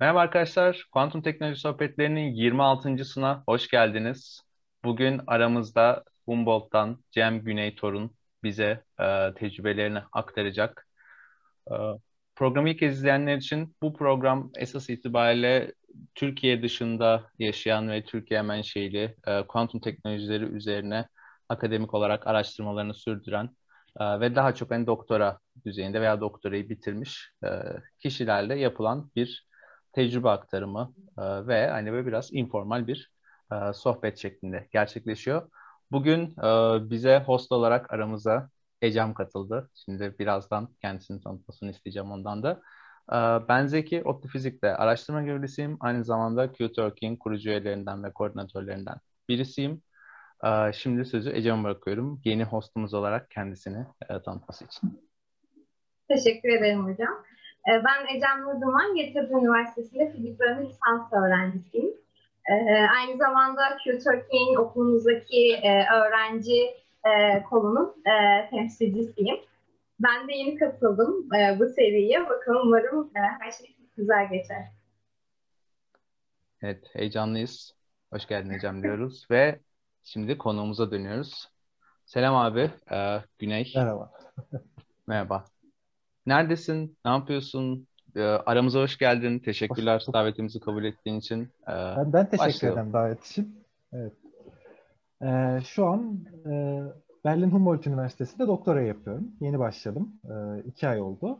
Merhaba arkadaşlar, Kuantum Teknoloji Sohbetleri'nin 26.'sına hoş geldiniz. Bugün aramızda Humboldt'tan Cem Güney Torun bize tecrübelerini aktaracak. Programı ilk kez izleyenler için bu program esas itibariyle Türkiye dışında yaşayan ve Türkiye menşeili kuantum teknolojileri üzerine akademik olarak araştırmalarını sürdüren ve daha çok hani doktora düzeyinde veya doktorayı bitirmiş kişilerle yapılan bir tecrübe aktarımı ve hani böyle biraz informal bir sohbet şeklinde gerçekleşiyor. Bugün bize host olarak aramıza Ecem katıldı. Şimdi birazdan kendisini tanıtmasını isteyeceğim ondan da. Ben Zeki, ODTÜ Fizik'te araştırma görevlisiyim. Aynı zamanda Kürtürk'ün kurucu üyelerinden ve koordinatörlerinden birisiyim. Şimdi sözü Ecem'e bırakıyorum. Yeni hostumuz olarak kendisini tanıtması için. Teşekkür ederim hocam. Ben Ecem Nur Duman, Yeditepe Üniversitesi'nde fizik bölümü lisans öğrencisiyim. Aynı zamanda Kürtürk'ün okulumuzdaki öğrenci kolunun temsilcisiyim. Ben de yeni katıldım bu seriye. Bakalım, umarım her şey güzel geçer. Evet, heyecanlıyız. Hoş geldin Ecem diyoruz ve şimdi konuğumuza dönüyoruz. Selam abi, Güney. Merhaba. Merhaba. Neredesin? Ne yapıyorsun? Aramıza hoş geldin. Teşekkürler davetimizi kabul ettiğin için. Ben teşekkür ederim davet için. Evet. Şu an Berlin Humboldt Üniversitesi'nde doktora yapıyorum. Yeni başladım. 2 ay oldu.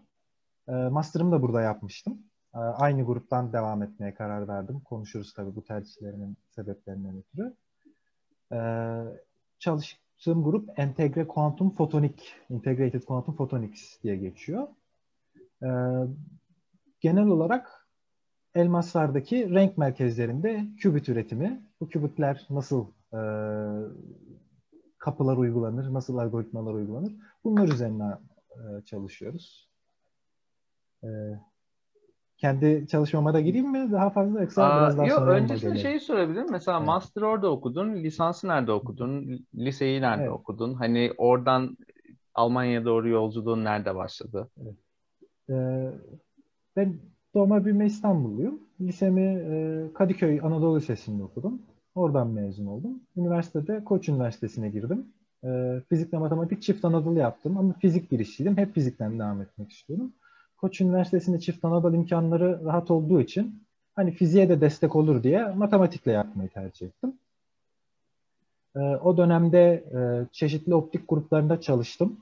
Master'ımı da burada yapmıştım. Aynı gruptan devam etmeye karar verdim. Konuşuruz tabii bu tercihlerimin sebeplerinden ötürü. Çalıştığım grup Entegre Quantum Fotonik, Integrated Quantum Photonics diye geçiyor. Genel olarak elmaslardaki renk merkezlerinde kübit üretimi, bu kübitler nasıl kapılar uygulanır, nasıl algoritmalar uygulanır, bunlar üzerine çalışıyoruz. Kendi çalışmama da gireyim mi? Daha fazla yoksa biraz daha sonra. Öncesinde şeyi sorabilirim. Mesela evet. Master orada okudun, lisansı nerede okudun, liseyi nerede evet. okudun? Hani oradan Almanya'ya doğru yolculuğun nerede başladı? Evet. Ben doğma büyüme İstanbulluyum. Lisemi Kadıköy Anadolu Lisesi'nde okudum. Oradan mezun oldum. Üniversitede Koç Üniversitesi'ne girdim. Fizikle matematik çift Anadolu yaptım ama fizik girişliydim. Hep fizikten devam etmek istiyordum. Koç Üniversitesi'nde çift Anadolu imkanları rahat olduğu için hani fiziğe de destek olur diye matematikle yapmayı tercih ettim. O dönemde çeşitli optik gruplarında çalıştım.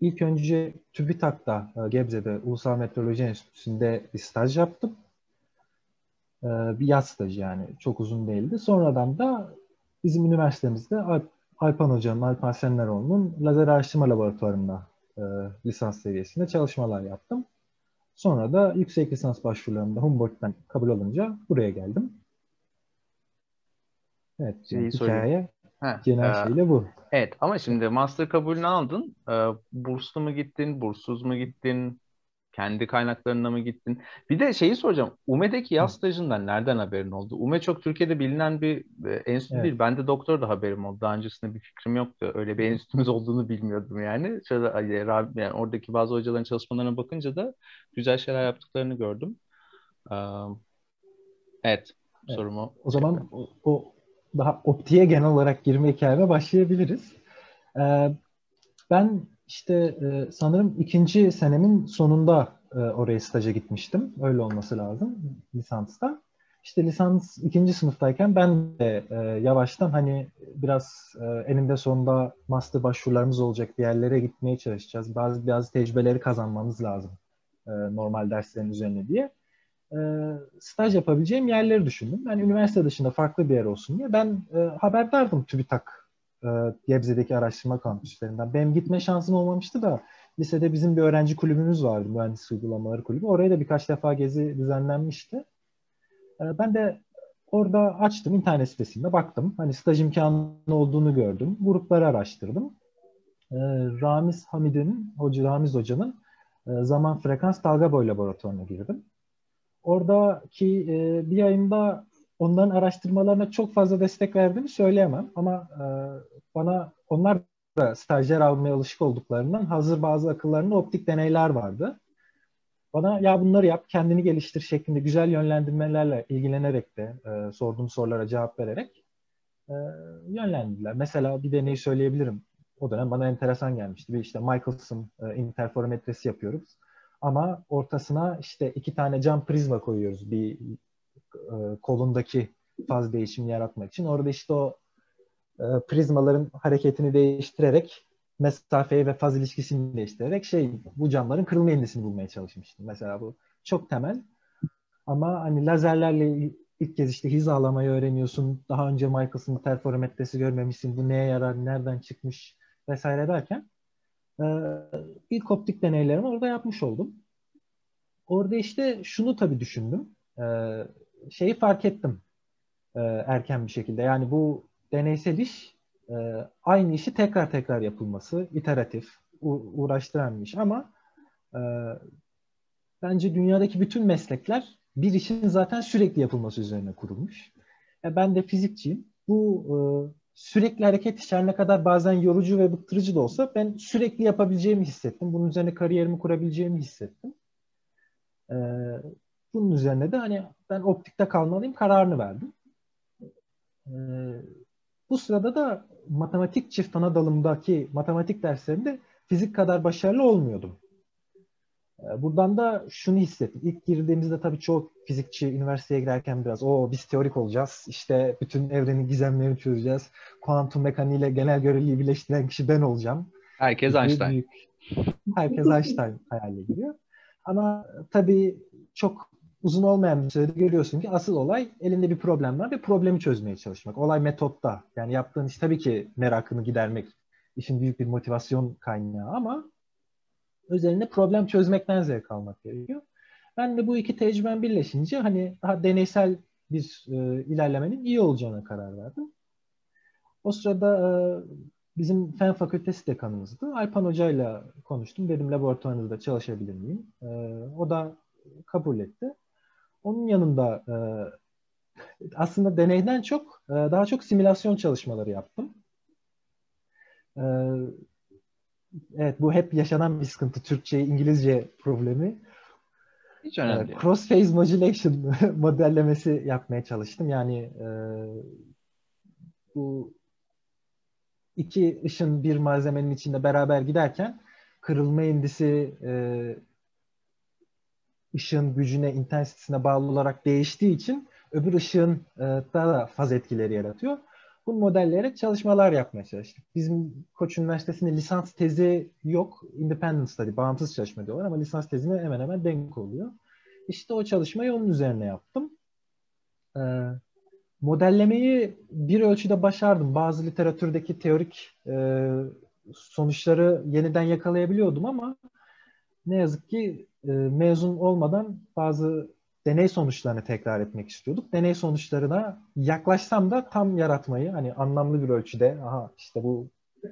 İlk önce TÜBİTAK'ta, Gebze'de Ulusal Meteoroloji Enstitüsü'nde bir staj yaptım. Bir yaz stajı yani, çok uzun değildi. Sonradan da bizim üniversitemizde Alpan Hoca'nın, Alpan Senleroğlu'nun Lazer Araştırma Laboratuvarı'nda lisans seviyesinde çalışmalar yaptım. Sonra da yüksek lisans başvurularında Humboldt'tan kabul alınca buraya geldim. Evet, hikaye genel şeyle bu. Evet, ama şimdi master kabulünü aldın. Burslu mu gittin, burssuz mu gittin? Kendi kaynaklarına mı gittin? Bir de şeyi soracağım. UME'deki yaz stajından nereden haberin oldu? UME çok Türkiye'de bilinen bir enstitü evet. değil. Ben de doktorda haberim oldu. Daha öncesinde bir fikrim yoktu. Öyle bir enstitümüz olduğunu bilmiyordum yani. Şöyle, yani oradaki bazı hocaların çalışmalarına bakınca da güzel şeyler yaptıklarını gördüm. Evet. Sorumu. O zaman o daha optiğe genel olarak girme hikayeme başlayabiliriz. Ben İşte sanırım 2. senemin sonunda oraya staja gitmiştim. Öyle olması lazım lisansta. İşte lisans 2. sınıftayken ben de yavaştan hani biraz eninde sonunda master başvurularımız olacak, bir yerlere gitmeye çalışacağız. Bazı tecrübeleri kazanmamız lazım normal derslerin üzerine diye. Staj yapabileceğim yerleri düşündüm. Yani üniversite dışında farklı bir yer olsun diye. Ben haberdardım TÜBİTAK. Gebze'deki araştırma kampüslerinden. Benim gitme şansım olmamıştı da lisede bizim bir öğrenci kulübümüz vardı. Mühendis Uygulamaları Kulübü. Oraya da birkaç defa gezi düzenlenmişti. Ben de orada açtım internet sitesinde baktım. Hani staj imkanı olduğunu gördüm. Grupları araştırdım. Ramiz Hamid'in, Ramiz Hoca'nın zaman frekans dalga boy laboratuvarına girdim. Oradaki bir ayımda onların araştırmalarına çok fazla destek verdiğimi söyleyemem ama bana onlar da stajyer almaya alışık olduklarından hazır bazı akıllarında optik deneyler vardı. Bana ya bunları yap, kendini geliştir şeklinde güzel yönlendirmelerle ilgilenerek de sorduğum sorulara cevap vererek yönlendirdiler. Mesela bir deneyi söyleyebilirim. O dönem bana enteresan gelmişti. Bir işte Michelson interferometresi yapıyoruz. Ama ortasına işte 2 tane cam prizma koyuyoruz bir kolundaki faz değişimi yaratmak için. Orada işte o prizmaların hareketini değiştirerek mesafeyi ve faz ilişkisini değiştirerek bu camların kırılma eğrisini bulmaya çalışmıştım. Mesela bu çok temel ama hani lazerlerle ilk kez işte hizalamayı öğreniyorsun. Daha önce Michelson'ın interferometresi görmemişsin. Bu neye yarar, nereden çıkmış vesaire derken ilk optik deneylerimi orada yapmış oldum. Orada işte şunu tabii düşündüm. Şeyi fark ettim erken bir şekilde. Yani bu deneysel iş aynı işi tekrar tekrar yapılması, iteratif, uğraştıran bir iş ama bence dünyadaki bütün meslekler bir işin zaten sürekli yapılması üzerine kurulmuş. Ben de fizikçiyim. Bu sürekli hareket her ne kadar bazen yorucu ve bıktırıcı da olsa ben sürekli yapabileceğimi hissettim. Bunun üzerine kariyerimi kurabileceğimi hissettim. Bunun üzerine de hani ben optikte kalmalıyım kararını verdim. Bu sırada da matematik çift ana dalımdaki matematik derslerinde fizik kadar başarılı olmuyordum. Buradan da şunu hissettim. İlk girdiğimizde tabii çok fizikçi üniversiteye girerken biraz biz teorik olacağız. İşte bütün evrenin gizemlerini çözeceğiz. Kuantum mekaniğiyle genel göreliği birleştiren kişi ben olacağım. Herkes Einstein. Herkes Einstein hayale giriyor. Ama tabii çok uzun olmayan bir sürede görüyorsun ki asıl olay elinde bir problem var ve problemi çözmeye çalışmak. Olay metotta. Yani yaptığın iş tabii ki merakını gidermek işin büyük bir motivasyon kaynağı ama özelinde problem çözmekten zevk almak gerekiyor. Ben de bu iki tecrüben birleşince hani daha deneysel bir ilerlemenin iyi olacağına karar verdim. O sırada bizim Fen Fakültesi dekanımızdı. Alpan Hoca'yla konuştum. Dedim laboratuvarınızda çalışabilir miyim? O da kabul etti. Onun yanında aslında deneyden çok daha çok simülasyon çalışmaları yaptım. Evet, bu hep yaşanan bir sıkıntı. Türkçe, İngilizce problemi. Hiç önemli değil. Cross-phase modulation modellemesi yapmaya çalıştım. Yani bu 2 ışın bir malzemenin içinde beraber giderken kırılma indisi ışığın gücüne, intensitesine bağlı olarak değiştiği için öbür ışığın da faz etkileri yaratıyor. Bunu modelleyerek çalışmalar yapmaya çalıştık. Bizim Koç Üniversitesi'nde lisans tezi yok. Independent study, bağımsız çalışma diyorlar ama lisans tezine hemen hemen denk oluyor. İşte o çalışmayı onun üzerine yaptım. Modellemeyi bir ölçüde başardım. Bazı literatürdeki teorik sonuçları yeniden yakalayabiliyordum ama ne yazık ki mezun olmadan bazı deney sonuçlarını tekrar etmek istiyorduk. Deney sonuçlarına yaklaşsam da tam yaratmayı, hani anlamlı bir ölçüde, aha işte bu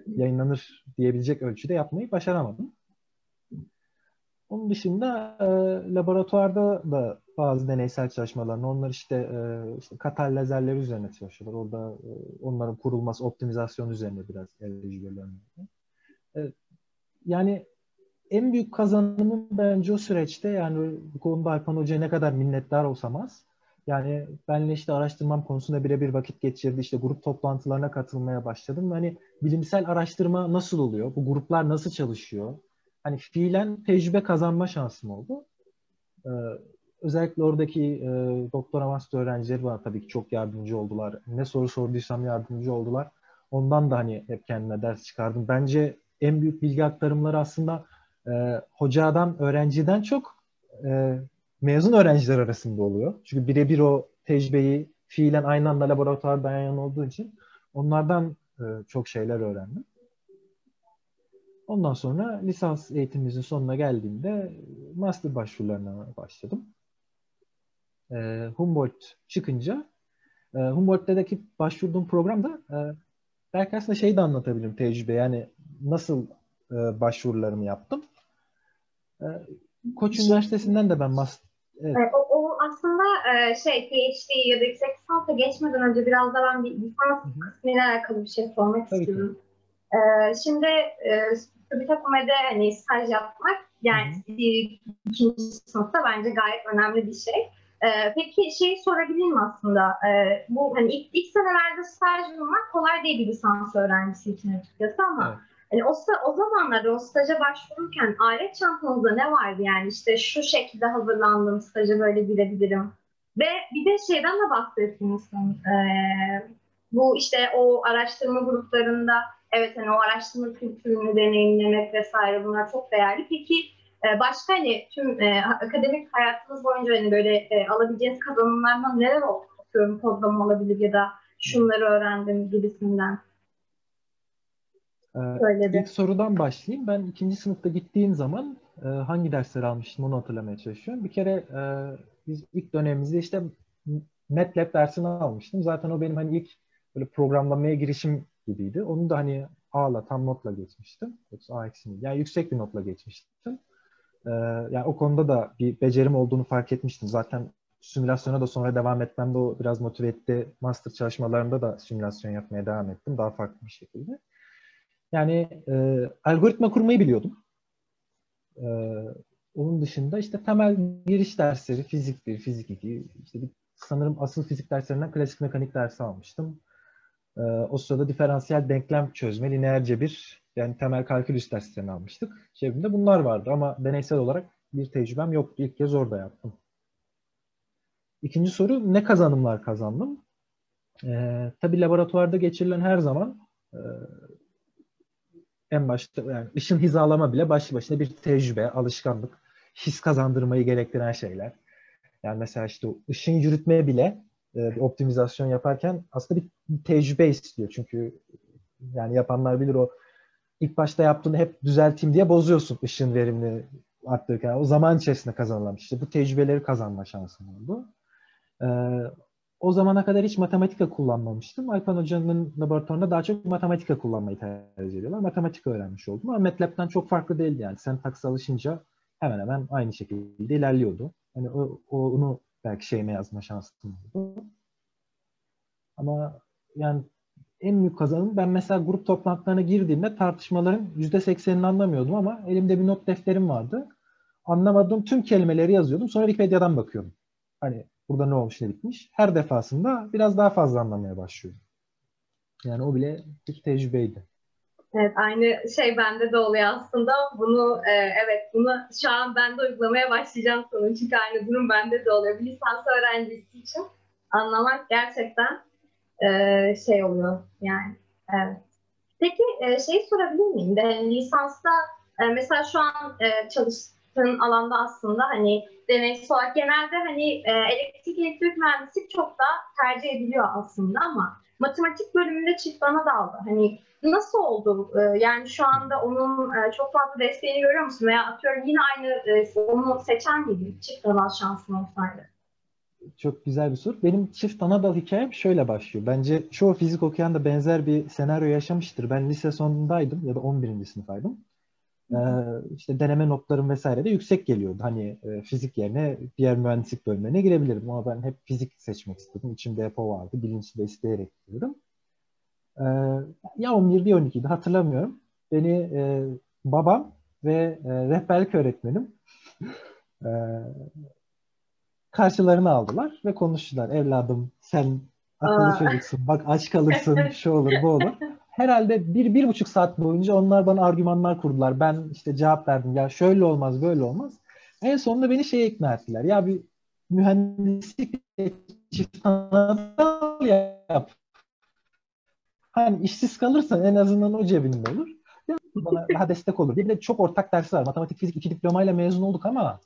yayınlanır diyebilecek ölçüde yapmayı başaramadım. Onun dışında laboratuvarda da bazı deneysel çalışmalarını, onlar işte katal lazerleri üzerine çalışıyorlar. Orada onların kurulması, optimizasyon üzerine biraz tecrübelerini. Yani en büyük kazanımım bence o süreçte, yani bu konuda Alpan Hoca'ya ne kadar minnettar olsam az. Yani benle işte araştırmam konusunda birebir vakit geçirdi. İşte grup toplantılarına katılmaya başladım. Hani bilimsel araştırma nasıl oluyor? Bu gruplar nasıl çalışıyor? Hani fiilen tecrübe kazanma şansım oldu. Özellikle oradaki doktora master öğrencileri bana tabii ki çok yardımcı oldular. Ne soru sorduysam yardımcı oldular. Ondan da hani hep kendime ders çıkardım. Bence en büyük bilgi aktarımları aslında hocadan, öğrenciden çok mezun öğrenciler arasında oluyor. Çünkü birebir o tecrübeyi fiilen aynı anda laboratuvarda yan yana olduğu için onlardan çok şeyler öğrendim. Ondan sonra lisans eğitimimizin sonuna geldiğimde master başvurularına başladım. Humboldt çıkınca Humboldt'teki başvurduğum programda belki aslında de anlatabilirim tecrübe. Yani nasıl başvurularımı yaptım. Koç Üniversitesi'nden de ben evet. O aslında PhD ya da yüksek lisansa geçmeden önce biraz da ben bir lisans kısmıyla alakalı bir şey sormak istiyorum. Şimdi TÜBİTAK UME'de hani staj yapmak Yani ikinci sınıfta bence gayet önemli bir şey. Peki şey sorabilir miyim aslında? Bu hani ilk senelerde staj bulmak kolay değil bir lisans öğrencisi için açıkçası ama hani o zamanlarda o staja başvururken alet çantanızda ne vardı? Yani işte şu şekilde hazırlandım, staja böyle girebilirim. Ve bir de şeyden de bahsettiniz. Bu işte o araştırma gruplarında evet hani o araştırma kültürünü deneyimlemek vesaire bunlar çok değerli. Peki başka hani tüm akademik hayatınız boyunca hani böyle alabileceğiniz kazanımlardan neler oldu? Atıyorum kodlama olabilir ya da şunları öğrendim gibisinden. İlk sorudan başlayayım. Ben ikinci sınıfta gittiğim zaman hangi dersleri almıştım onu hatırlamaya çalışıyorum. Bir kere biz ilk dönemimizde işte MATLAB dersini almıştım. Zaten o benim hani ilk böyle programlamaya girişim gibiydi. Onu da hani A'la tam notla geçmiştim. Yoksa A eksi miydi? Yani yüksek bir notla geçmiştim. Yani o konuda da bir becerim olduğunu fark etmiştim. Zaten simülasyona da sonra devam etmem de o biraz motive etti. Master çalışmalarımda da simülasyon yapmaya devam ettim. Daha farklı bir şekilde. Yani algoritma kurmayı biliyordum. Onun dışında işte temel giriş dersleri fizik 1, fizik 2, işte sanırım asıl fizik derslerinden klasik mekanik dersi almıştım. O sırada diferansiyel denklem çözme, lineer cebir, yani temel kalkülüs derslerini almıştık. Cebimde bunlar vardı ama deneysel olarak bir tecrübem yoktu. İlk kez orada yaptım. İkinci soru, ne kazanımlar kazandım? Tabii laboratuvarda geçirilen her zaman en başta yani ışın hizalama bile başlı başına bir tecrübe, alışkanlık, his kazandırmayı gerektiren şeyler. Yani mesela işte o ışın yürütmeye bile bir optimizasyon yaparken aslında bir tecrübe istiyor. Çünkü yani yapanlar bilir o ilk başta yaptığını hep düzelteyim diye bozuyorsun ışın verimini arttırırken. Yani o zaman içerisinde kazanılan işte bu tecrübeleri kazanma şansım oldu. O zamana kadar hiç matematika kullanmamıştım. Alpan Hoca'nın laboratuvarında daha çok matematika kullanmayı tercih ediyorlar. Matematika öğrenmiş oldum ama MATLAB'den çok farklı değildi yani. Syntax alışınca hemen hemen aynı şekilde ilerliyordu. Yani onu belki şeyime yazma şansım oldu. Ama yani en büyük kazanım ben mesela grup toplantılarına girdiğimde tartışmaların %80'ini anlamıyordum ama elimde bir not defterim vardı. Anlamadığım tüm kelimeleri yazıyordum. Sonra Wikipedia'dan bakıyordum. Hani burada ne olmuş ne bitmiş. Her defasında biraz daha fazla anlamaya başlıyorum. Yani o bile bir tecrübeydi. Evet, aynı şey bende de oluyor aslında. Bunu bunu şu an ben de uygulamaya başlayacağım sanırım. Çünkü aynı durum bende de oluyor. Bir lisans öğrencisi için anlamak gerçekten şey oluyor yani. Evet. Peki şeyi sorabilir miyim? Yani lisansta mesela şu an çalıştığın alanda aslında hani deneysel olarak genelde hani elektrik mühendislik çok da tercih ediliyor aslında ama matematik bölümünde çift bana daldı. Hani nasıl oldu? Yani şu anda onun çok fazla desteğini görüyor musun? Veya atıyorum yine aynı onu seçen gibi çift anal şansın olsaydı. Çok güzel bir soru. Benim çift anadal hikayem şöyle başlıyor. Bence çoğu fizik okuyan da benzer bir senaryo yaşamıştır. Ben lise sonundaydım ya da 11. sınıftaydım. İşte deneme notlarım vesaire de yüksek geliyordu. Hani fizik yerine diğer mühendislik bölümlerine girebilirim. Ama ben hep fizik seçmek istedim. İçimde hep o vardı. Bilinçli ve isteyerek girdim. Ya 11'di 12'di hatırlamıyorum. Beni babam ve rehberlik öğretmenim karşılarına aldılar ve konuştular. Evladım sen akıllı çocuksun, bak aç kalırsın, şu olur bu olur. Herhalde 1-1,5 saat boyunca onlar bana argümanlar kurdular. Ben işte cevap verdim. Ya şöyle olmaz, böyle olmaz. En sonunda beni şeye ikna ettiler. Ya bir mühendislik çift anadal yap. Hani işsiz kalırsan en azından o cebinde olur. Ya bana daha destek olur diye. Bir de çok ortak dersi var. Matematik, fizik 2 diplomayla mezun olduk ama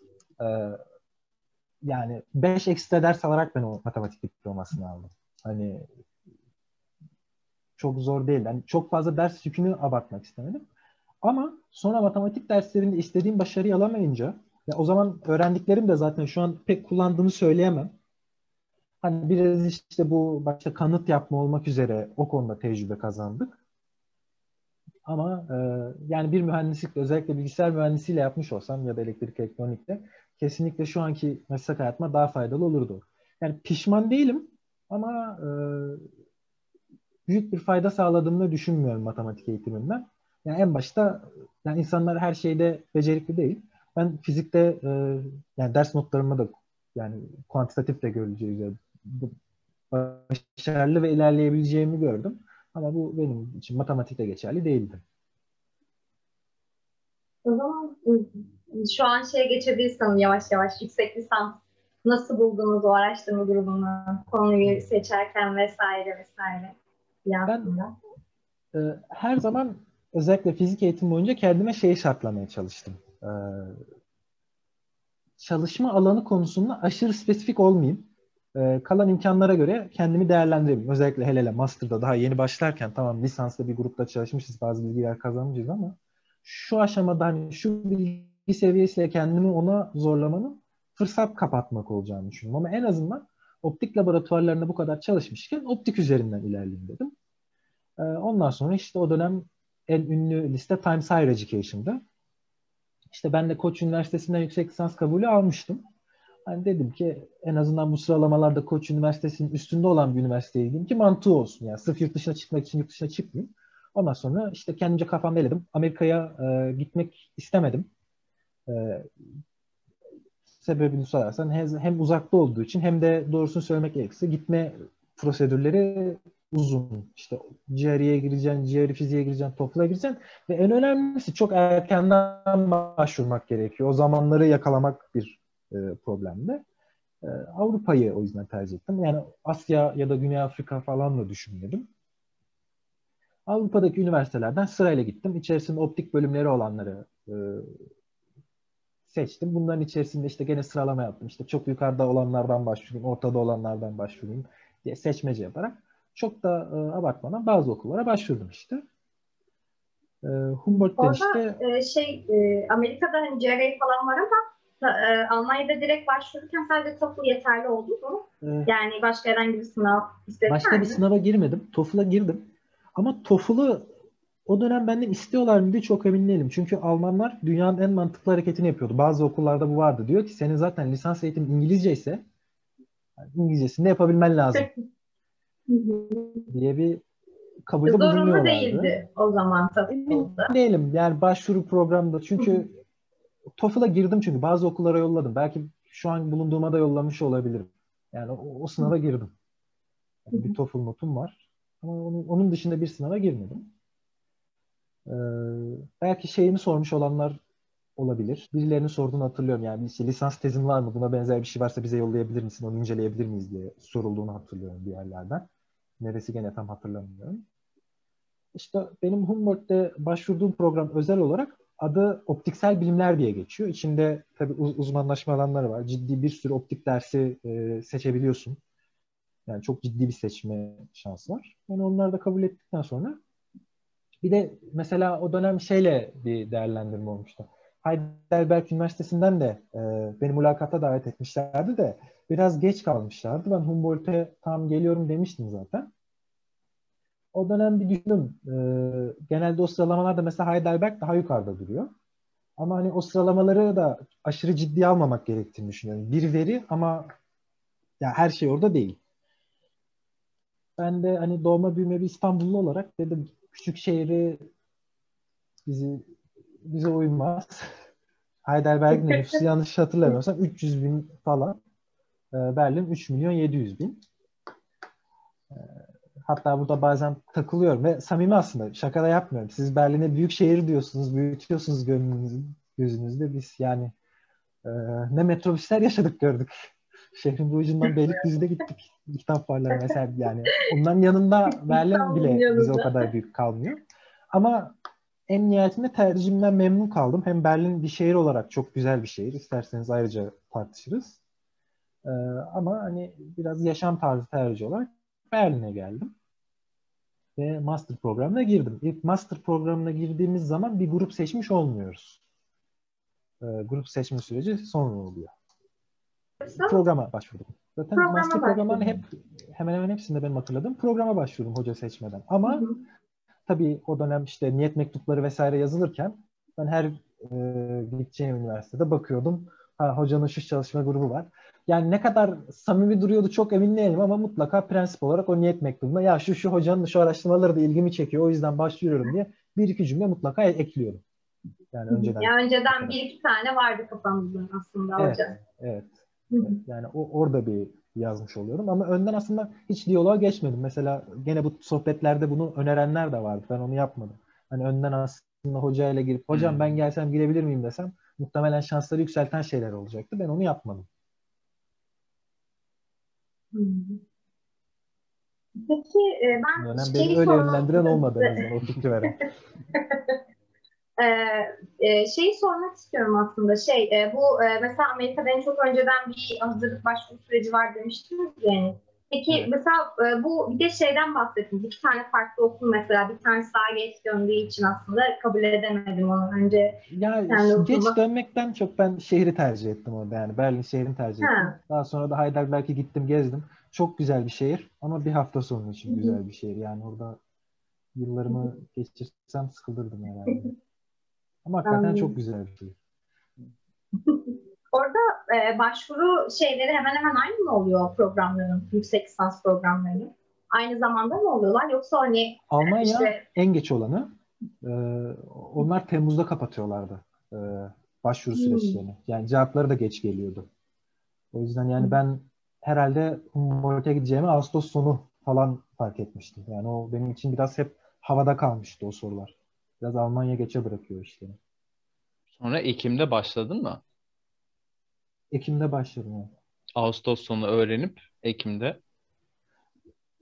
yani 5 ekstra ders alarak ben o matematik diplomasını aldım. Hani çok zor değil. Yani çok fazla ders yükünü abartmak istemedim. Ama sonra matematik derslerinde istediğim başarıyı alamayınca ya o zaman öğrendiklerim de zaten şu an pek kullandığımı söyleyemem. Hani biraz işte bu başta kanıt yapma olmak üzere o konuda tecrübe kazandık. Ama yani bir mühendislikle özellikle bilgisayar mühendisiyle yapmış olsam ya da elektrik elektronikle kesinlikle şu anki meslek hayatıma daha faydalı olurdu. Yani pişman değilim ama büyük bir fayda sağladığımı düşünmüyorum matematik eğitimimden. Yani en başta yani insanlar her şeyde becerikli değil. Ben fizikte yani ders notlarıma da yani kuantitatif de görüleceği üzere başarılı ve ilerleyebileceğimi gördüm. Ama bu benim için matematikte geçerli değildi. O zaman şu an şeye geçebilirsem yavaş yavaş yüksek lisans nasıl buldunuz o araştırma grubunu, konuyu seçerken vesaire. Ben her zaman özellikle fizik eğitim boyunca kendime şeyi şartlamaya çalıştım. Çalışma alanı konusunda aşırı spesifik olmayayım. Kalan imkanlara göre kendimi değerlendireyim. Özellikle hele master'da daha yeni başlarken tamam lisansla bir grupta çalışmışız, bazı bilgiler kazanmışız ama şu aşamada hani şu bilgi seviyesiyle kendimi ona zorlamanın fırsat kapatmak olacağını düşündüm. Ama en azından optik laboratuvarlarında bu kadar çalışmışken optik üzerinden ilerleyeyim dedim. Ondan sonra işte o dönem en ünlü liste Times Higher Education'da. İşte ben de Koç Üniversitesi'nden yüksek lisans kabulü almıştım. Hani dedim ki en azından bu sıralamalarda Koç Üniversitesi'nin üstünde olan bir üniversiteye gideyim ki mantığı olsun. Yani sırf yurt dışına çıkmak için yurt dışına çıkmayayım. Ondan sonra işte kendimce kafamda eledim. Amerika'ya gitmek istemedim. Sebebini sorarsan hem uzakta olduğu için hem de doğrusunu söylemek gerekirse gitme prosedürleri uzun. İşte ciğeriye gireceksin, ciğeri fiziğe gireceksin, TOEFL'a gireceksin ve en önemlisi çok erkenden başvurmak gerekiyor. O zamanları yakalamak bir problemdi. Avrupa'yı o yüzden tercih ettim. Yani Asya ya da Güney Afrika falan da düşünmedim. Avrupa'daki üniversitelerden sırayla gittim. İçerisinde optik bölümleri olanları seçtim. Bunların içerisinde işte gene sıralama yaptım. İşte çok yukarıda olanlardan başvurayım, ortada olanlardan başvurayım diye seçmece yaparak çok da abartmadan bazı okullara başvurdum işte. Humboldt'ten işte... Amerika'da hani GRE falan var ama Almanya'da direkt başvururken sadece TOEFL yeterli oldu mu? Yani başka herhangi bir sınav istedin mi? Başka bir sınava girmedim. TOEFL'a girdim. Ama TOEFL'ı o dönem benden istiyorlar mı diye çok emin değilim. Çünkü Almanlar dünyanın en mantıklı hareketini yapıyordu. Bazı okullarda bu vardı. Diyor ki senin zaten lisans eğitim İngilizce ise İngilizcesini de yapabilmen lazım. diye bir kabulde bulunuyorlardı. Zorunlu değildi o zaman tabii. Emin değilim. Yani başvuru programda. Çünkü TOEFL'a girdim çünkü bazı okullara yolladım. Belki şu an bulunduğuma da yollamış olabilirim. Yani o sınava girdim. Yani bir TOEFL notum var. Ama onun dışında bir sınava girmedim. Belki şeyimi sormuş olanlar olabilir. Birilerinin sorduğunu hatırlıyorum. Yani işte lisans tezin var mı? Buna benzer bir şey varsa bize yollayabilir misin? Onu inceleyebilir miyiz diye sorulduğunu hatırlıyorum bir yerlerden. Neresi gene tam hatırlamıyorum. İşte benim Humboldt'te başvurduğum program özel olarak adı Optiksel Bilimler diye geçiyor. İçinde tabii uzmanlaşma alanları var. Ciddi bir sürü optik dersi seçebiliyorsun. Yani çok ciddi bir seçme şansı var. Yani onları da kabul ettikten sonra bir de mesela o dönem şeyle bir değerlendirme olmuştu. Heidelberg Üniversitesi'nden de beni mülakata davet etmişlerdi de biraz geç kalmışlardı. Ben Humboldt'e tam geliyorum demiştim zaten. O dönem bir düşündüm. Genelde o sıralamalarda mesela Heidelberg daha yukarıda duruyor. Ama hani o sıralamaları da aşırı ciddiye almamak gerektiğini düşünüyorum. Bir veri ama ya her şey orada değil. Ben de hani doğma büyüme bir İstanbullu olarak dedim küçük şehri bize uymaz. Heidelberg'in nüfusu yanlış hatırlamıyorsam 300 bin falan. Berlin 3.700.000. Hatta burada bazen takılıyorum ve samimi aslında şaka da yapmıyorum. Siz Berlin'e büyük şehir diyorsunuz, büyütüyorsunuz gözünüzde. Biz yani ne metrobüsler yaşadık gördük. Şehrin bu ucundan Beylikdüzü'ne gittik. Kitap varlar mesela yani. Onların yanında Berlin bile bize o kadar büyük kalmıyor. Ama en nihayetinde tercihimden memnun kaldım. Hem Berlin bir şehir olarak çok güzel bir şehir. İsterseniz ayrıca tartışırız. Ama hani biraz yaşam tarzı tercih olarak Berlin'e geldim. Ve master programına girdim. İlk master programına girdiğimiz zaman bir grup seçmiş olmuyoruz. Grup seçme süreci sonra oluyor. Programa başvurdum. Zaten master programlarını hemen hemen hepsinde benim hatırladığım programa başvurdum hoca seçmeden. Ama tabii o dönem işte niyet mektupları vesaire yazılırken ben her gideceğim üniversitede bakıyordum. Ha, hocanın şu çalışma grubu var. Yani ne kadar samimi duruyordu çok emin değilim ama mutlaka prensip olarak o niyet mektubuna ya şu hocanın şu araştırmaları da ilgimi çekiyor o yüzden başvuruyorum diye bir iki cümle mutlaka ekliyorum. Yani önceden. Ya önceden bir iki tane vardı kafamızda aslında hocam. Evet. Yani orada bir yazmış oluyorum ama önden aslında hiç diyaloğa geçmedim. Mesela gene bu sohbetlerde bunu önerenler de vardı. Ben onu yapmadım. Hani önden aslında hocayla girip hocam ben gelsem girebilir miyim desem muhtemelen şansları yükselten şeyler olacaktı. Ben onu yapmadım. Peki ben beni öyle yönlendiren olmadı en azından o fikri veren. Şeyi sormak istiyorum aslında mesela Amerika'da en çok önceden bir hazırlık başvuru süreci var demiştiniz yani. Peki mesela bu bir de şeyden bahsettiniz. İki tane farklı okul mesela bir tanesi daha geç döndüğü için aslında kabul edemedim onu önce. Yani geç dönmekten çok ben şehri tercih ettim orada yani Berlin şehrini tercih ettim. Daha sonra da Heidelberg'e gittim gezdim. Çok güzel bir şehir ama bir hafta sonu için güzel bir şehir yani orada yıllarımı geçirsem sıkılırdım herhalde. Ama hakikaten çok güzel bir şey. Orada başvuru şeyleri hemen hemen aynı mı oluyor programların, yüksek lisans programları? Aynı zamanda mı oluyorlar yoksa hani... Almanya en geç olanı. Onlar Temmuz'da kapatıyorlardı başvuru süreçlerini. Yani cevapları da geç geliyordu. O yüzden yani ben herhalde Humboldt'a gideceğimi Ağustos sonu falan fark etmiştim. Yani o benim için biraz hep havada kalmıştı o sorular. Biraz Almanya geçe bırakıyor işte. Sonra Ekim'de başladın mı? Ekim'de başladım. Yani. Ağustos sonu öğrenip Ekim'de.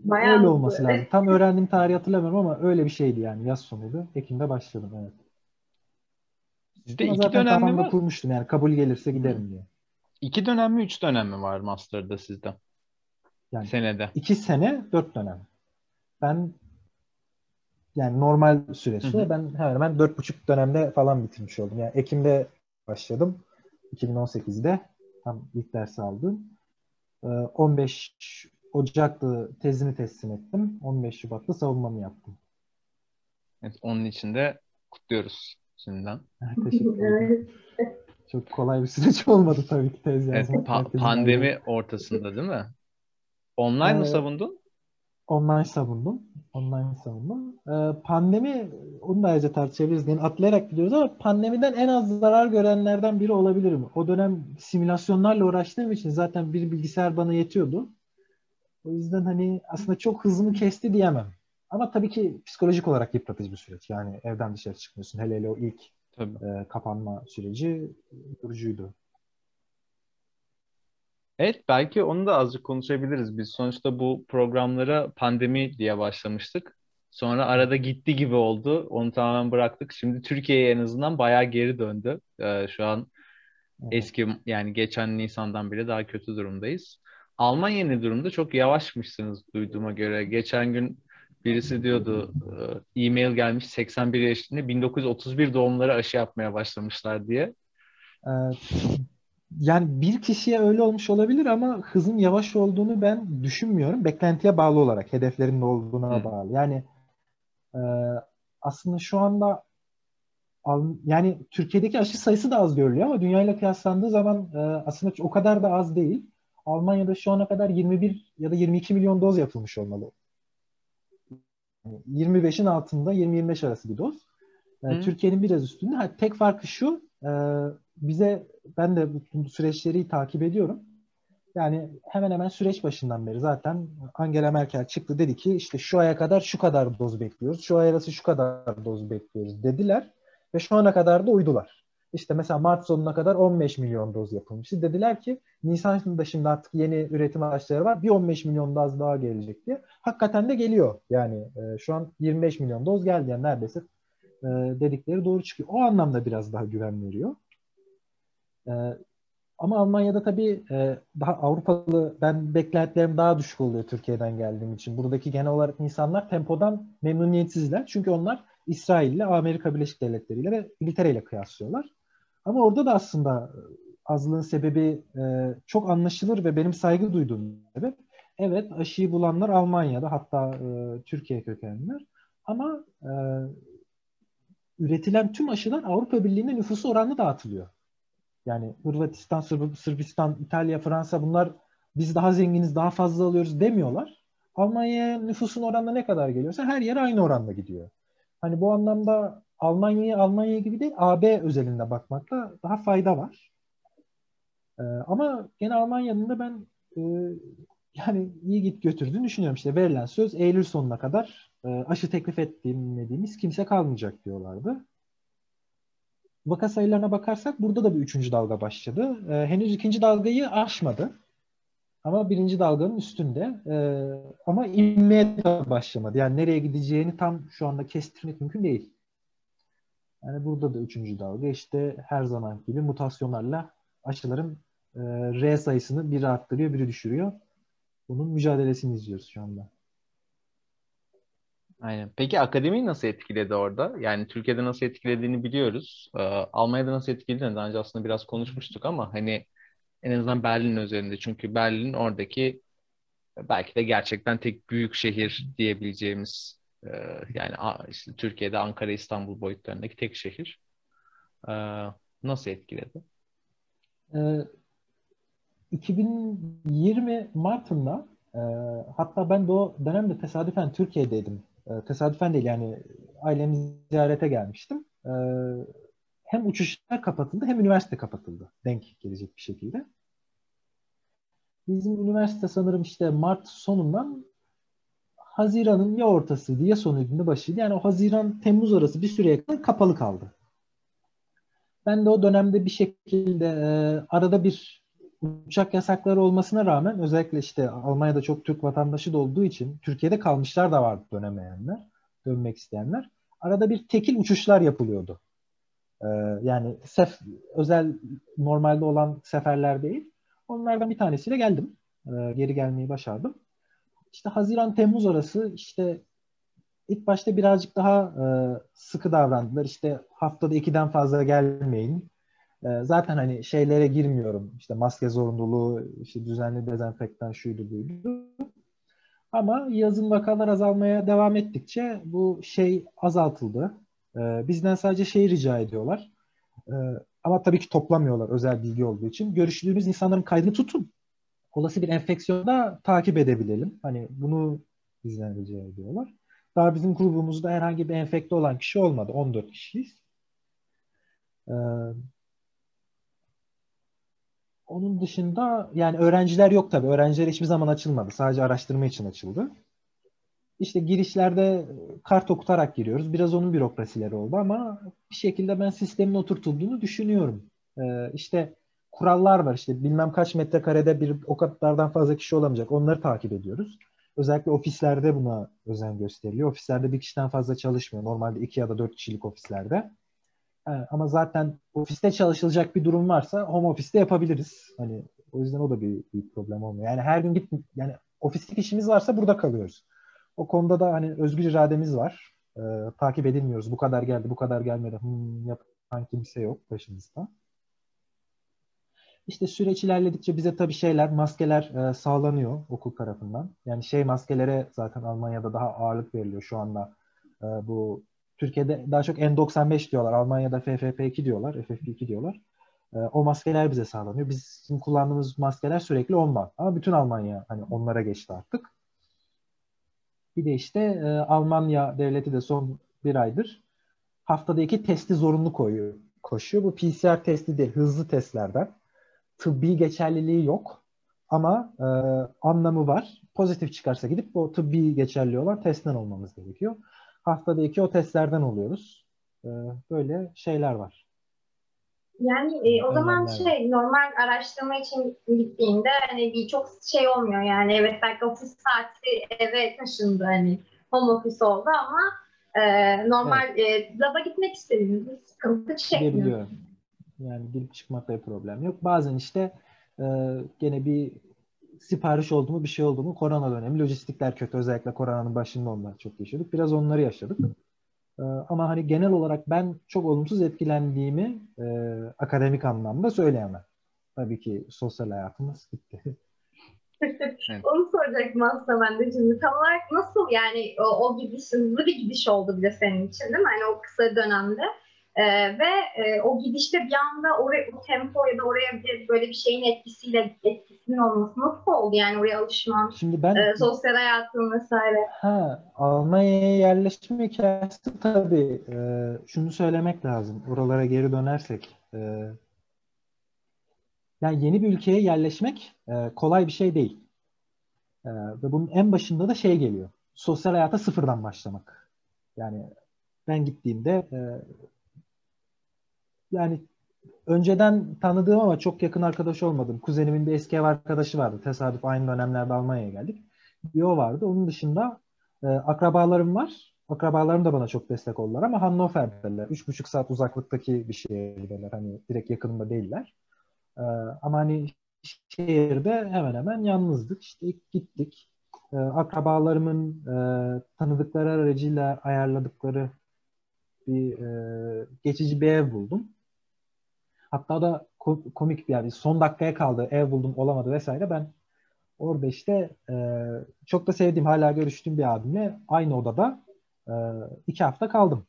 Bayağı öyle olması lazım. Tam öğrendiğim tarihi hatırlamıyorum ama öyle bir şeydi yani. Yaz sonuydu. Ekim'de başladım evet. Sizde iki dönem mi var? Kurmuştum yani kabul gelirse giderim diye. İki dönem mi üç dönem mi var master'da sizde? Yani senede. 2 sene 4 dönem. Ben yani normal süresi ben hemen 4,5 dönemde falan bitirmiş oldum. Yani Ekim'de başladım. 2018'de tam ilk dersi aldım. 15 Ocak'ta tezimi teslim ettim. 15 Şubat'ta savunmamı yaptım. Evet, onun için de kutluyoruz şimdiden. Teşekkür ederim. Çok kolay bir süreç olmadı tabii ki tez yazmak. Evet, pandemi ortasında değil mi? Online mı savundun? Online savundum. Pandemi, onu da ayrıca tartışabiliriz. Yani atlayarak gidiyoruz ama pandemiden en az zarar görenlerden biri olabilirim. O dönem simülasyonlarla uğraştığım için zaten bir bilgisayar bana yetiyordu. O yüzden hani aslında çok hızımı kesti diyemem. Ama tabii ki psikolojik olarak yıpratıcı bir süreç. Yani evden dışarı çıkmıyorsun. Hele o ilk kapanma süreci yorucuydu. Evet, belki onu da azıcık konuşabiliriz. Biz sonuçta bu programlara pandemi diye başlamıştık. Sonra arada gitti gibi oldu. Onu tamamen bıraktık. Şimdi Türkiye'ye en azından bayağı geri döndü. Şu an eski yani geçen Nisan'dan bile daha kötü durumdayız. Almanya ne durumda? Çok yavaşmışsınız duyduğuma göre. Geçen gün birisi diyordu e-mail gelmiş 81 yaşında 1931 doğumları aşı yapmaya başlamışlar diye. Evet. Yani bir kişiye öyle olmuş olabilir ama hızın yavaş olduğunu ben düşünmüyorum. Beklentiye bağlı olarak, hedeflerin ne olduğuna bağlı. Yani aslında şu anda yani Türkiye'deki aşı sayısı da az görülüyor ama dünyayla kıyaslandığı zaman aslında o kadar da az değil. Almanya'da şu ana kadar 21 ya da 22 milyon doz yapılmış olmalı. 25'in altında 20-25 arası bir doz. Türkiye'nin biraz üstünde. Ha, tek farkı şu, ben de bu süreçleri takip ediyorum. Yani hemen hemen süreç başından beri zaten Angela Merkel çıktı dedi ki işte şu aya kadar şu kadar doz bekliyoruz. Şu ay arası şu kadar doz bekliyoruz dediler. Ve şu ana kadar da uydular. İşte mesela Mart sonuna kadar 15 milyon doz yapılmıştı. Dediler ki Nisan'da şimdi artık yeni üretim araçları var. Bir 15 milyon doz daha gelecek diye. Hakikaten de geliyor. Yani şu an 25 milyon doz geldi. Yani neredeyse dedikleri doğru çıkıyor. O anlamda biraz daha güven veriyor. Ama Almanya'da tabii daha Avrupalı, ben beklentilerim daha düşük oluyor Türkiye'den geldiğim için. Buradaki genel olarak insanlar tempodan memnuniyetsizler. Çünkü onlar İsrail'le, Amerika Birleşik Devletleri'yle ve İngiltere'yle kıyaslıyorlar. Ama orada da aslında azlığın sebebi çok anlaşılır ve benim saygı duyduğum sebep. Evet, aşıyı bulanlar Almanya'da, hatta Türkiye kökenliler. Ama üretilen tüm aşılar Avrupa Birliği'nin nüfusu oranlı dağıtılıyor. Yani Hırvatistan, Sırbistan, İtalya, Fransa, bunlar biz daha zenginiz, daha fazla alıyoruz demiyorlar. Almanya nüfusun oranına ne kadar geliyorsa her yere aynı oranda gidiyor. Hani bu anlamda Almanya gibi değil, AB özelinde bakmakta daha fayda var. Ama gene Almanya'nın da ben yani iyi git götürdüğünü düşünüyorum. İşte verilen söz Eylül sonuna kadar aşı teklif ettiğimiz kimse kalmayacak diyorlardı. Vaka sayılarına bakarsak burada da bir üçüncü dalga başladı. Henüz ikinci dalgayı aşmadı. Ama birinci dalganın üstünde. Ama inmeye de başlamadı. Yani nereye gideceğini tam şu anda kestirmek mümkün değil. Yani burada da üçüncü dalga işte her zamanki gibi mutasyonlarla aşıların R sayısını biri arttırıyor, biri düşürüyor. Bunun mücadelesini izliyoruz şu anda. Aynen. Peki akademiyi nasıl etkiledi orada? Yani Türkiye'de nasıl etkilediğini biliyoruz. Almanya'da nasıl etkilediğini daha önce aslında biraz konuşmuştuk ama hani en azından Berlin üzerinde. Çünkü Berlin oradaki belki de gerçekten tek büyük şehir diyebileceğimiz yani işte Türkiye'de Ankara, İstanbul boyutlarındaki tek şehir. Nasıl etkiledi? 2020 Mart'ında hatta ben de o dönemde tesadüfen Türkiye'deydim. Tesadüfen değil yani ailemi ziyarete gelmiştim. Hem uçuşlar kapatıldı hem üniversite kapatıldı. Denk gelecek bir şekilde. Bizim üniversite sanırım işte Mart sonundan Haziran'ın ya ortasıydı ya sonuydu ya başıydı. Yani o Haziran-Temmuz arası bir süreye kadar kapalı kaldı. Ben de o dönemde bir şekilde arada bir uçak yasakları olmasına rağmen özellikle işte Almanya'da çok Türk vatandaşı da olduğu için Türkiye'de kalmışlar da vardı dönemeyenler, dönmek isteyenler. Arada bir tekil uçuşlar yapılıyordu. Yani özel normalde olan seferler değil. Onlardan bir tanesiyle geldim. Geri gelmeyi başardım. İşte Haziran-Temmuz arası işte ilk başta birazcık daha sıkı davrandılar. İşte haftada 2'den fazla gelmeyin. Zaten hani şeylere girmiyorum. İşte maske zorunluluğu, işte düzenli dezenfektan şuydu buydu. Ama yazın vakalar azalmaya devam ettikçe bu şey azaltıldı. Bizden sadece şey rica ediyorlar. Ama tabii ki toplamıyorlar özel bilgi olduğu için. Görüştüğümüz insanların kaydını tutun. Olası bir enfeksiyonda takip edebilelim. Hani bunu bizden rica ediyorlar. Daha bizim grubumuzda herhangi bir enfekte olan kişi olmadı. 14 kişiyiz. Onun dışında yani öğrenciler yok tabii. Öğrenciler hiçbir zaman açılmadı. Sadece araştırma için açıldı. İşte girişlerde kart okutarak giriyoruz. Biraz onun bürokrasileri oldu ama bir şekilde ben sistemin oturtulduğunu düşünüyorum. İşte kurallar var. İşte bilmem kaç metrekarede bir o kadardan fazla kişi olamayacak. Onları takip ediyoruz. Özellikle ofislerde buna özen gösteriliyor. Ofislerde bir kişiden fazla çalışmıyor. Normalde 2 ya da 4 kişilik ofislerde. Ama zaten ofiste çalışılacak bir durum varsa home ofiste yapabiliriz. Hani o yüzden o da bir problem olmuyor. Yani her gün yani ofisteki işimiz varsa burada kalıyoruz. O konuda da hani özgür irademiz var. Takip edilmiyoruz. Bu kadar geldi, bu kadar gelmedi. Yapan kimse yok başımızda. İşte süreç ilerledikçe bize tabii maskeler sağlanıyor okul tarafından. Yani maskelere zaten Almanya'da daha ağırlık veriliyor şu anda. Bu Türkiye'de daha çok N95 diyorlar. Almanya'da FFP2 diyorlar, FFP2 diyorlar. O maskeler bize sağlanıyor. Bizim kullandığımız maskeler sürekli ondan. Ama bütün Almanya hani onlara geçti artık. Bir de işte Almanya devleti de son bir aydır haftada 2 testi zorunlu koşuyor. Bu PCR testi değil, hızlı testlerden. Tıbbi geçerliliği yok ama anlamı var. Pozitif çıkarsa gidip o tıbbi geçerli olan testten olmamız gerekiyor. Haftada 2 o testlerden oluyoruz. Böyle şeyler var. Yani o zaman normal araştırma için gittiğinde hani birçok olmuyor yani evet belki ofis saati eve taşındı hani home office oldu ama normal laba gitmek istediğinizde sıkıntı çekmiyor. Yani girip çıkmakta bir problem yok. Bazen işte gene bir sipariş oldu mu bir şey oldu mu korona dönemi lojistikler kötü özellikle koronanın başında onlar çok yaşadık. Biraz onları yaşadık. Ama hani genel olarak ben çok olumsuz etkilendiğimi akademik anlamda söyleyemem. Tabii ki sosyal hayatımız gitti. Evet. Onu soracaktım aslında ben de şimdi. Tam olarak nasıl yani o gidiş hızlı bir gidiş oldu bile senin için değil mi? Hani o kısa dönemde. Ve o gidişte bir anda o tempo ya da oraya böyle bir şeyin etkisinin olması nasıl oldu? Yani oraya alışmam, şimdi ben, sosyal hayatım vesaire. Almanya'ya yerleşme hikayesi tabii. Şunu söylemek lazım. Oralara geri dönersek. Yani yeni bir ülkeye yerleşmek kolay bir şey değil. Ve bunun en başında da şey geliyor. Sosyal hayata sıfırdan başlamak. Yani ben gittiğimde... Yani önceden tanıdığım ama çok yakın arkadaş olmadım. Kuzenimin bir eski ev arkadaşı vardı. Tesadüf aynı dönemlerde Almanya'ya geldik. Bir o vardı. Onun dışında akrabalarım var. Akrabalarım da bana çok destek oldular ama Hannover'deler. 3,5 saat uzaklıktaki bir şehirdeler. Hani direkt yakınımda değiller. Ama hani şehirde hemen hemen yalnızdık. İşte gittik. Akrabalarımın tanıdıkları aracıyla ayarladıkları bir geçici bir ev buldum. Hatta da komik bir yer. Son dakikaya kaldı. Ev buldum, olamadı vesaire. Ben orada işte çok da sevdiğim, hala görüştüğüm bir abimle aynı odada 2 hafta kaldım.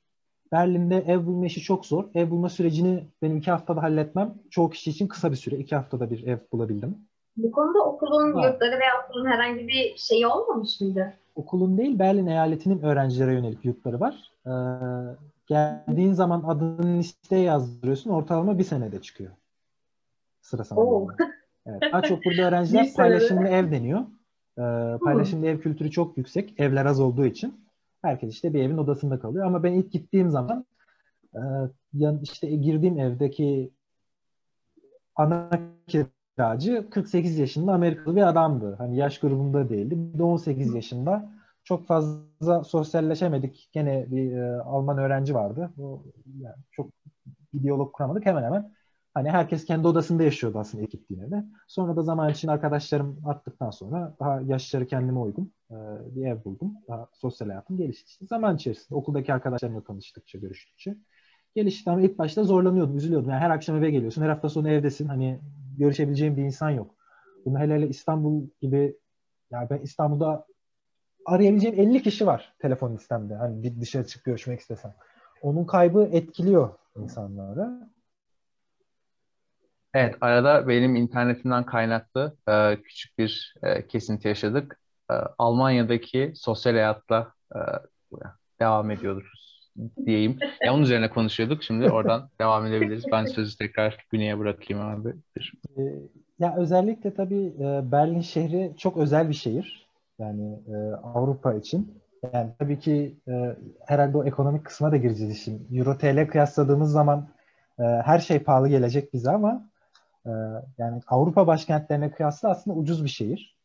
Berlin'de ev bulma işi çok zor. Ev bulma sürecini benim 2 haftada halletmem çoğu kişi için kısa bir süre. 2 haftada bir ev bulabildim. Bu konuda okulun yurtları veya okulun herhangi bir şeyi olmamış mıydı? Okulun değil, Berlin eyaletinin öğrencilere yönelik yurtları var. Geldiğin zaman adını listeye yazdırıyorsun. Ortalama 1 senede çıkıyor. Sıra sana. Evet, daha çok burada öğrenciler paylaşımlı ev deniyor. Paylaşımlı ev kültürü çok yüksek. Evler az olduğu için. Herkes işte bir evin odasında kalıyor. Ama ben ilk gittiğim zaman işte girdiğim evdeki ana kiracı 48 yaşında Amerikalı bir adamdı. Hani yaş grubunda değildi. Bir de 18 yaşında. Çok fazla sosyalleşemedik. Gene bir Alman öğrenci vardı. O, yani çok bir diyalog kuramadık hemen hemen. Hani herkes kendi odasında yaşıyordu aslında gittiğinde de. Sonra da zaman için arkadaşlarım attıktan sonra daha yaşları kendime uygun bir ev buldum. Daha sosyal hayatım gelişti. Zaman içerisinde okuldaki arkadaşlarımla tanıştıkça, görüştükçe gelişti. Ama ilk başta zorlanıyordum, üzülüyordum. Yani her akşam eve geliyorsun, her hafta sonu evdesin. Hani görüşebileceğim bir insan yok. Bunu hele İstanbul gibi, yani ben İstanbul'da arayabileceğim 50 kişi var telefon listemde. Hani bir dışarı çık görüşmek istesem. Onun kaybı etkiliyor insanları. Evet, arada benim internetimden kaynaklı küçük bir kesinti yaşadık. Almanya'daki sosyal hayatla devam ediyoruz diyeyim. Yani onun üzerine konuşuyorduk. Şimdi oradan devam edebiliriz. Ben sözü tekrar Güney'e bırakayım abi. Ya özellikle tabii Berlin şehri çok özel bir şehir. Yani Avrupa için. Yani tabii ki herhalde o ekonomik kısma da gireceğiz şimdi. Euro TL kıyasladığımız zaman her şey pahalı gelecek bize ama yani Avrupa başkentlerine kıyasla aslında ucuz bir şehir.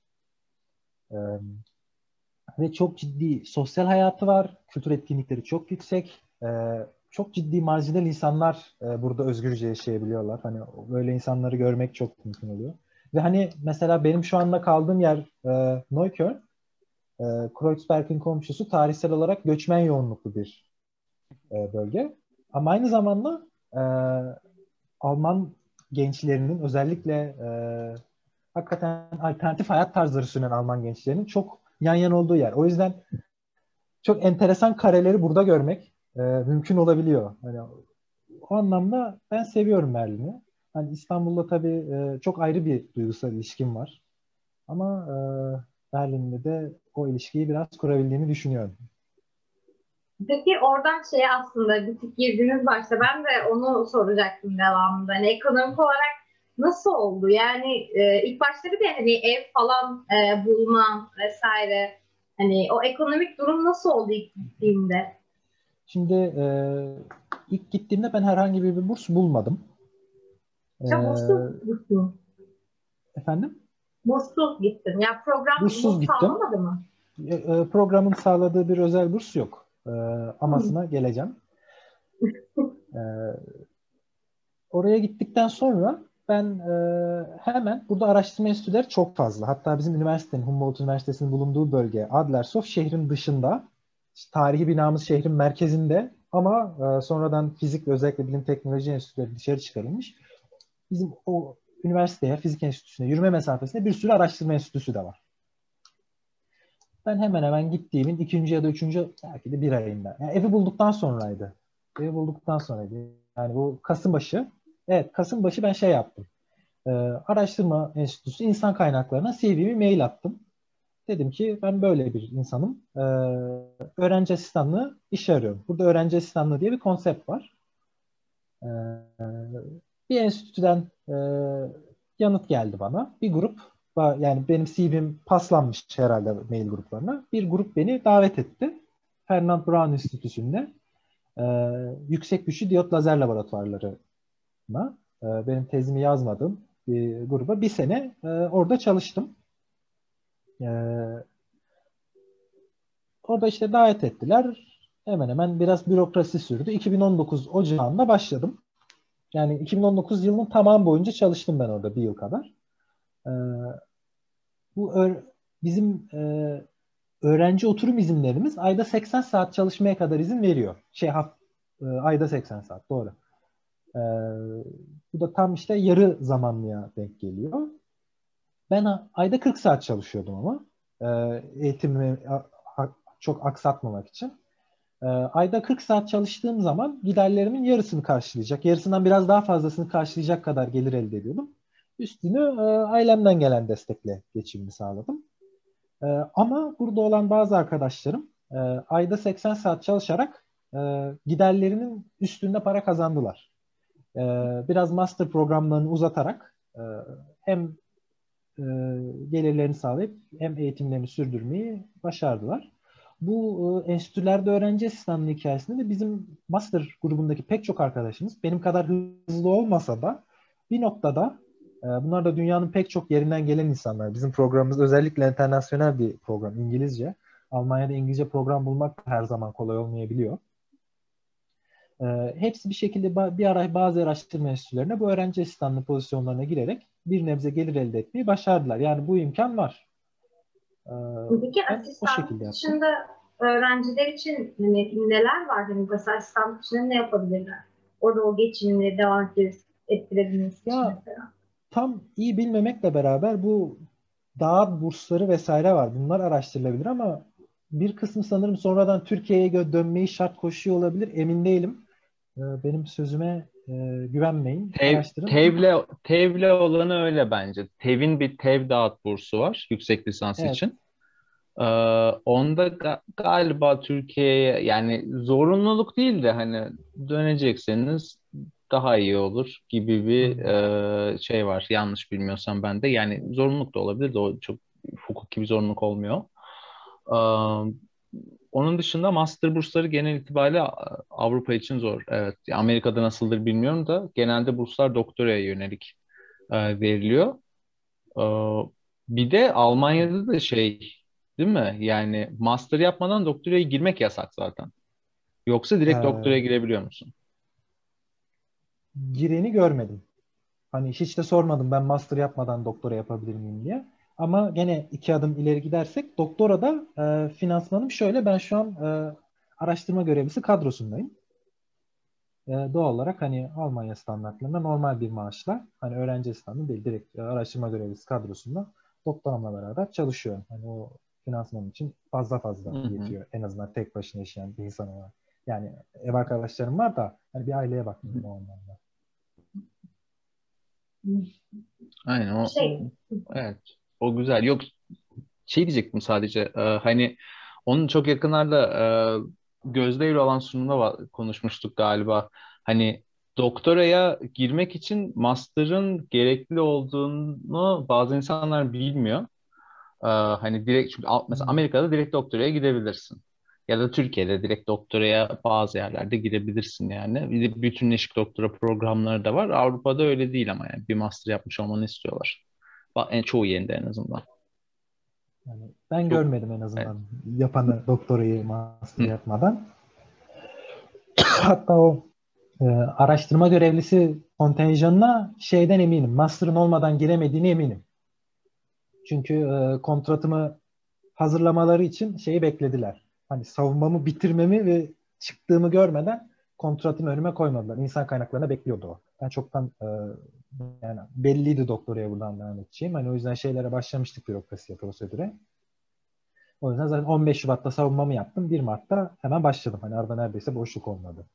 Ve çok ciddi sosyal hayatı var. Kültür etkinlikleri çok yüksek. Çok ciddi marjinal insanlar burada özgürce yaşayabiliyorlar. Hani böyle insanları görmek çok mümkün oluyor. Ve hani mesela benim şu anda kaldığım yer Neukölln, Kreuzberg'in komşusu, tarihsel olarak göçmen yoğunluklu bir bölge. Ama aynı zamanda Alman gençlerinin, özellikle hakikaten alternatif hayat tarzları süren Alman gençlerinin çok yan yana olduğu yer. O yüzden çok enteresan kareleri burada görmek mümkün olabiliyor. Yani o anlamda ben seviyorum Berlin'i. Hani İstanbul'da tabii çok ayrı bir duygusal ilişkim var. Ama Berlin'de de o ilişkiyi biraz kurabildiğimi düşünüyorum. Peki oradan şeye aslında bir tık girdiniz başta. Ben de onu soracaktım devamında. Hani ekonomik olarak nasıl oldu? Yani ilk başta bir de hani ev falan bulma vesaire. Hani o ekonomik durum nasıl oldu ilk gittiğimde? Şimdi ilk gittiğimde ben herhangi bir burs bulmadım. Bursuz. Efendim? Bursuz gittim. Yani program bursuz sağlamadı mı? Programın sağladığı bir özel burs yok. Amasına geleceğim. Oraya gittikten sonra ben hemen burada araştırma enstitüleri çok fazla. Hatta bizim üniversitenin, Humboldt Üniversitesi'nin bulunduğu bölge Adlershof şehrin dışında. İşte tarihi binamız şehrin merkezinde ama sonradan fizik ve özellikle bilim teknoloji enstitüleri dışarı çıkarılmış. Bizim o üniversiteye, fizik enstitüsüne yürüme mesafesinde bir sürü araştırma enstitüsü de var. Ben hemen hemen gittiğimin 2. ya da 3. belki de bir ayında. Yani evi bulduktan sonraydı. bulduktan sonra diye. Yani bu Kasımbaşı. Evet, Kasımbaşı ben şey yaptım. Araştırma Enstitüsü İnsan Kaynaklarına CV'mi mail attım. Dedim ki ben böyle bir insanım. Öğrenci asistanlığı iş arıyorum. Burada öğrenci asistanlığı diye bir konsept var. Bir enstitüden yanıt geldi bana. Bir grup, yani benim CV'm paslanmış herhalde mail gruplarına. Bir grup beni davet etti. Fernand Braun Enstitüsü'nde yüksek güçlü diyot lazer laboratuvarlarına benim tezimi yazmadığım bir gruba bir sene orada çalıştım. Orada işte davet ettiler. Hemen hemen biraz bürokrasi sürdü. 2019 Ocağı'nda başladım. Yani 2019 yılının tamamı boyunca çalıştım ben orada bir yıl kadar. Bu bizim öğrenci oturum izinlerimiz ayda 80 saat çalışmaya kadar izin veriyor. Ayda 80 saat doğru. Bu da tam işte yarı zamanlıya denk geliyor. Ben ayda 40 saat çalışıyordum ama eğitimi çok aksatmamak için. Ayda 40 saat çalıştığım zaman giderlerimin yarısını karşılayacak, yarısından biraz daha fazlasını karşılayacak kadar gelir elde ediyordum. Üstünü ailemden gelen destekle geçimimi sağladım. Ama burada olan bazı arkadaşlarım ayda 80 saat çalışarak giderlerinin üstünde para kazandılar. Biraz master programlarını uzatarak hem gelirlerini sağlayıp hem eğitimlerini sürdürmeyi başardılar. Bu enstitülerde öğrenci asistanlığı hikayesinde de bizim master grubundaki pek çok arkadaşımız benim kadar hızlı olmasa da bir noktada bunlar da dünyanın pek çok yerinden gelen insanlar. Bizim programımız özellikle internasyonel bir program, İngilizce. Almanya'da İngilizce program bulmak her zaman kolay olmayabiliyor. Hepsi bir şekilde bir ara bazı araştırma enstitülerine bu öğrenci asistanlığı pozisyonlarına girerek bir nebze gelir elde etmeyi başardılar. Yani bu imkan var. Peki asistanlık dışında öğrenciler için hani, neler var? Hani, mesela asistanlık dışında ne yapabilirler? Orada o geçimini devam ettirebilmesi için mesela. Tam iyi bilmemekle beraber bu dağıt bursları vesaire var. Bunlar araştırılabilir ama bir kısmı sanırım sonradan Türkiye'ye dönmeyi şart koşuyor olabilir. Emin değilim. Benim sözüme güvenmeyin. TEV'le olanı öyle bence. TEV'in bir TEV dağıt bursu var yüksek lisans için. Onda galiba Türkiye'ye yani zorunluluk değil de hani dönecekseniz daha iyi olur gibi bir şey var. Yanlış bilmiyorsam ben de. Yani zorunluluk da olabilir de o çok hukuk gibi zorunluluk olmuyor. Onun dışında master bursları genel itibariyle Avrupa için zor. Evet, Amerika'da nasıldır bilmiyorum da genelde burslar doktoraya yönelik veriliyor. Bir de Almanya'da da şey değil mi? Yani master yapmadan doktoraya girmek yasak zaten. Yoksa direkt doktoraya girebiliyor musun? Gireni görmedim. Hani hiç de sormadım ben master yapmadan doktora yapabilir miyim diye. Ama gene iki adım ileri gidersek doktora da finansmanım şöyle. Ben şu an araştırma görevlisi kadrosundayım. Doğal olarak hani Almanya standartlarında normal bir maaşla hani öğrenci standı değil direkt araştırma görevlisi kadrosunda doktoramla beraber çalışıyorum. Hani o finansmanım için fazla yetiyor. En azından tek başına yaşayan bir insan olarak. Yani ev arkadaşlarım var da hani bir aileye bakmıyorum o anlamda. Aynen o. Evet. O güzel. Yok şey diyecektim sadece hani onun çok yakınlarda Gözde'yle olan sunumda konuşmuştuk galiba. Hani doktoraya girmek için master'ın gerekli olduğunu bazı insanlar bilmiyor. Hani direkt çünkü mesela Amerika'da direkt doktoraya gidebilirsin. Ya da Türkiye'de direkt doktoraya bazı yerlerde girebilirsin yani. Bütünleşik doktora programları da var. Avrupa'da öyle değil ama yani bir master yapmış olmanı istiyorlar. Çoğu yerinde en azından. Yani ben görmedim en azından yapanı doktorayı master yapmadan. Hatta o araştırma görevlisi kontenjanına şeyden eminim. Master'ın olmadan giremediğini eminim. Çünkü kontratımı hazırlamaları için şeyi beklediler. Hani savunmamı bitirmemi ve çıktığımı görmeden kontratımı önüme koymadılar. İnsan kaynaklarına bekliyordu o. Ben çoktan yani belliydi doktoraya buradan devam edeceğim. Hani o yüzden şeylere başlamıştık bürokrasiye, prosedüre. O yüzden zaten 15 Şubat'ta savunmamı yaptım. 1 Mart'ta hemen başladım. Hani arada neredeyse boşluk olmadı.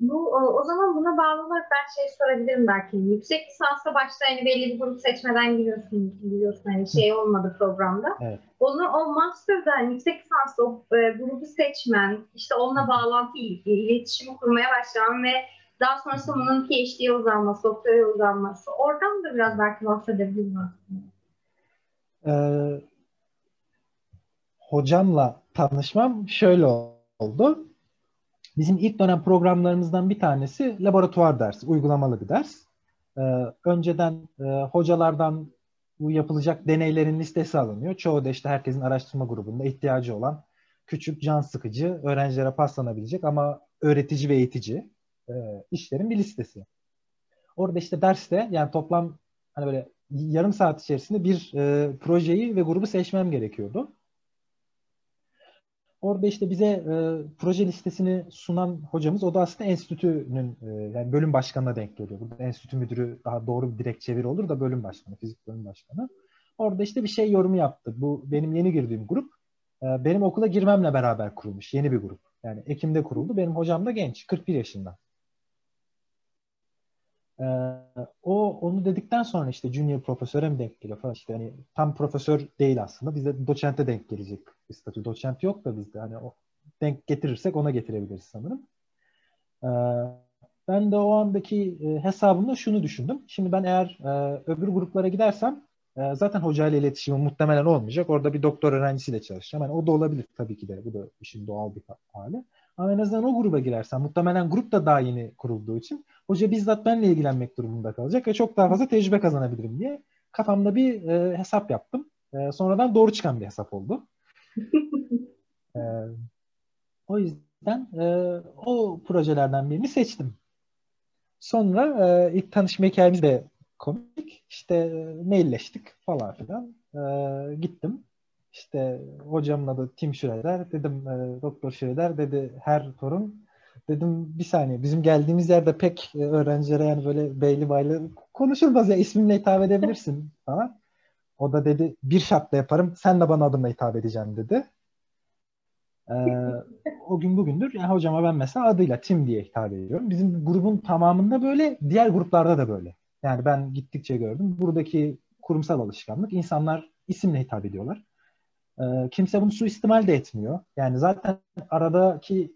Bu, o zaman buna bağlı olarak ben şey sorabilirim belki. Yüksek lisansa başta hani belli bir grup seçmeden giriyorsun, biliyorsun hani şey olmadı programda. Evet. Onu o master'da yani yüksek lisansa o grubu seçmen, işte onunla bağlantı, iletişimi kurmaya başlaman ve daha sonrasında bunun PhD'ye uzanması, doktoraya uzanması. Oradan da biraz belki bahsedebiliriz aslında. Hocamla tanışmam şöyle oldu. Bizim ilk dönem programlarımızdan bir tanesi laboratuvar dersi, uygulamalı bir ders. Önceden hocalardan bu yapılacak deneylerin listesi alınıyor. Çoğu da işte herkesin araştırma grubunda ihtiyacı olan küçük, can sıkıcı, öğrencilere paslanabilecek ama öğretici ve eğitici işlerin bir listesi. Orada işte derste yani toplam hani böyle yarım saat içerisinde bir projeyi ve grubu seçmem gerekiyordu. Orada işte bize proje listesini sunan hocamız, o da aslında enstitünün yani bölüm başkanına denk geliyor. Burada enstitü müdürü daha doğru bir direkt çeviri olur da bölüm başkanı, fizik bölüm başkanı. Orada işte bir şey yorumu yaptı. Bu benim yeni girdiğim grup. Benim okula girmemle beraber kurulmuş yeni bir grup. Yani Ekim'de kuruldu. Benim hocam da genç, 41 yaşında. Onu dedikten sonra işte junior profesöre mi denk geliyor falan, işte hani tam profesör değil aslında, bizde doçente denk gelecek bir statü, doçent yok da bizde hani o denk getirirsek ona getirebiliriz sanırım. Ben de o andaki hesabımda şunu düşündüm: şimdi ben eğer öbür gruplara gidersem zaten hocayla iletişimim muhtemelen olmayacak, orada bir doktor öğrencisiyle çalışacağım, yani o da olabilir tabii ki de, bu da işin doğal bir hali. Ama en azından o gruba girersen muhtemelen grup da daha yeni kurulduğu için hoca bizzat benimle ilgilenmek durumunda kalacak ve çok daha fazla tecrübe kazanabilirim diye kafamda bir hesap yaptım. Sonradan doğru çıkan bir hesap oldu. O yüzden o projelerden birini seçtim. Sonra ilk tanışma hikayemiz de komik. İşte mailleştik falan filan. Gittim. İşte hocamın adı Tim Schröder. Dedim Doktor Schröder, dedi her torun. Dedim bir saniye, bizim geldiğimiz yerde pek öğrencilere yani böyle beyli baylı konuşulmaz ya, isminle hitap edebilirsin falan. O da dedi bir şartla yaparım, sen de bana adımla hitap edeceksin dedi. O gün bugündür yani hocama ben mesela adıyla Tim diye hitap ediyorum. Bizim grubun tamamında böyle, diğer gruplarda da böyle. Yani ben gittikçe gördüm. Buradaki kurumsal alışkanlık, insanlar isimle hitap ediyorlar. Kimse bunu suistimal de etmiyor. Yani zaten aradaki,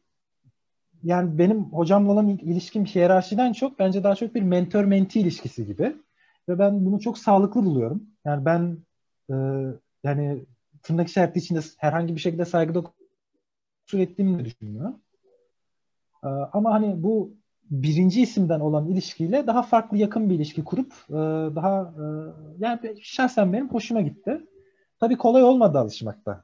yani benim hocamla olan ilişkim hiyerarşiden çok, bence daha çok bir mentor-menti ilişkisi gibi. Ve ben bunu çok sağlıklı buluyorum. Yani ben yani tırnak işareti içinde herhangi bir şekilde saygıda ettiğimi de düşünmüyorum. Ama hani bu birinci isimden olan ilişkiyle daha farklı, yakın bir ilişki kurup daha yani şahsen benim hoşuma gitti. Tabii kolay olmadı alışmakta.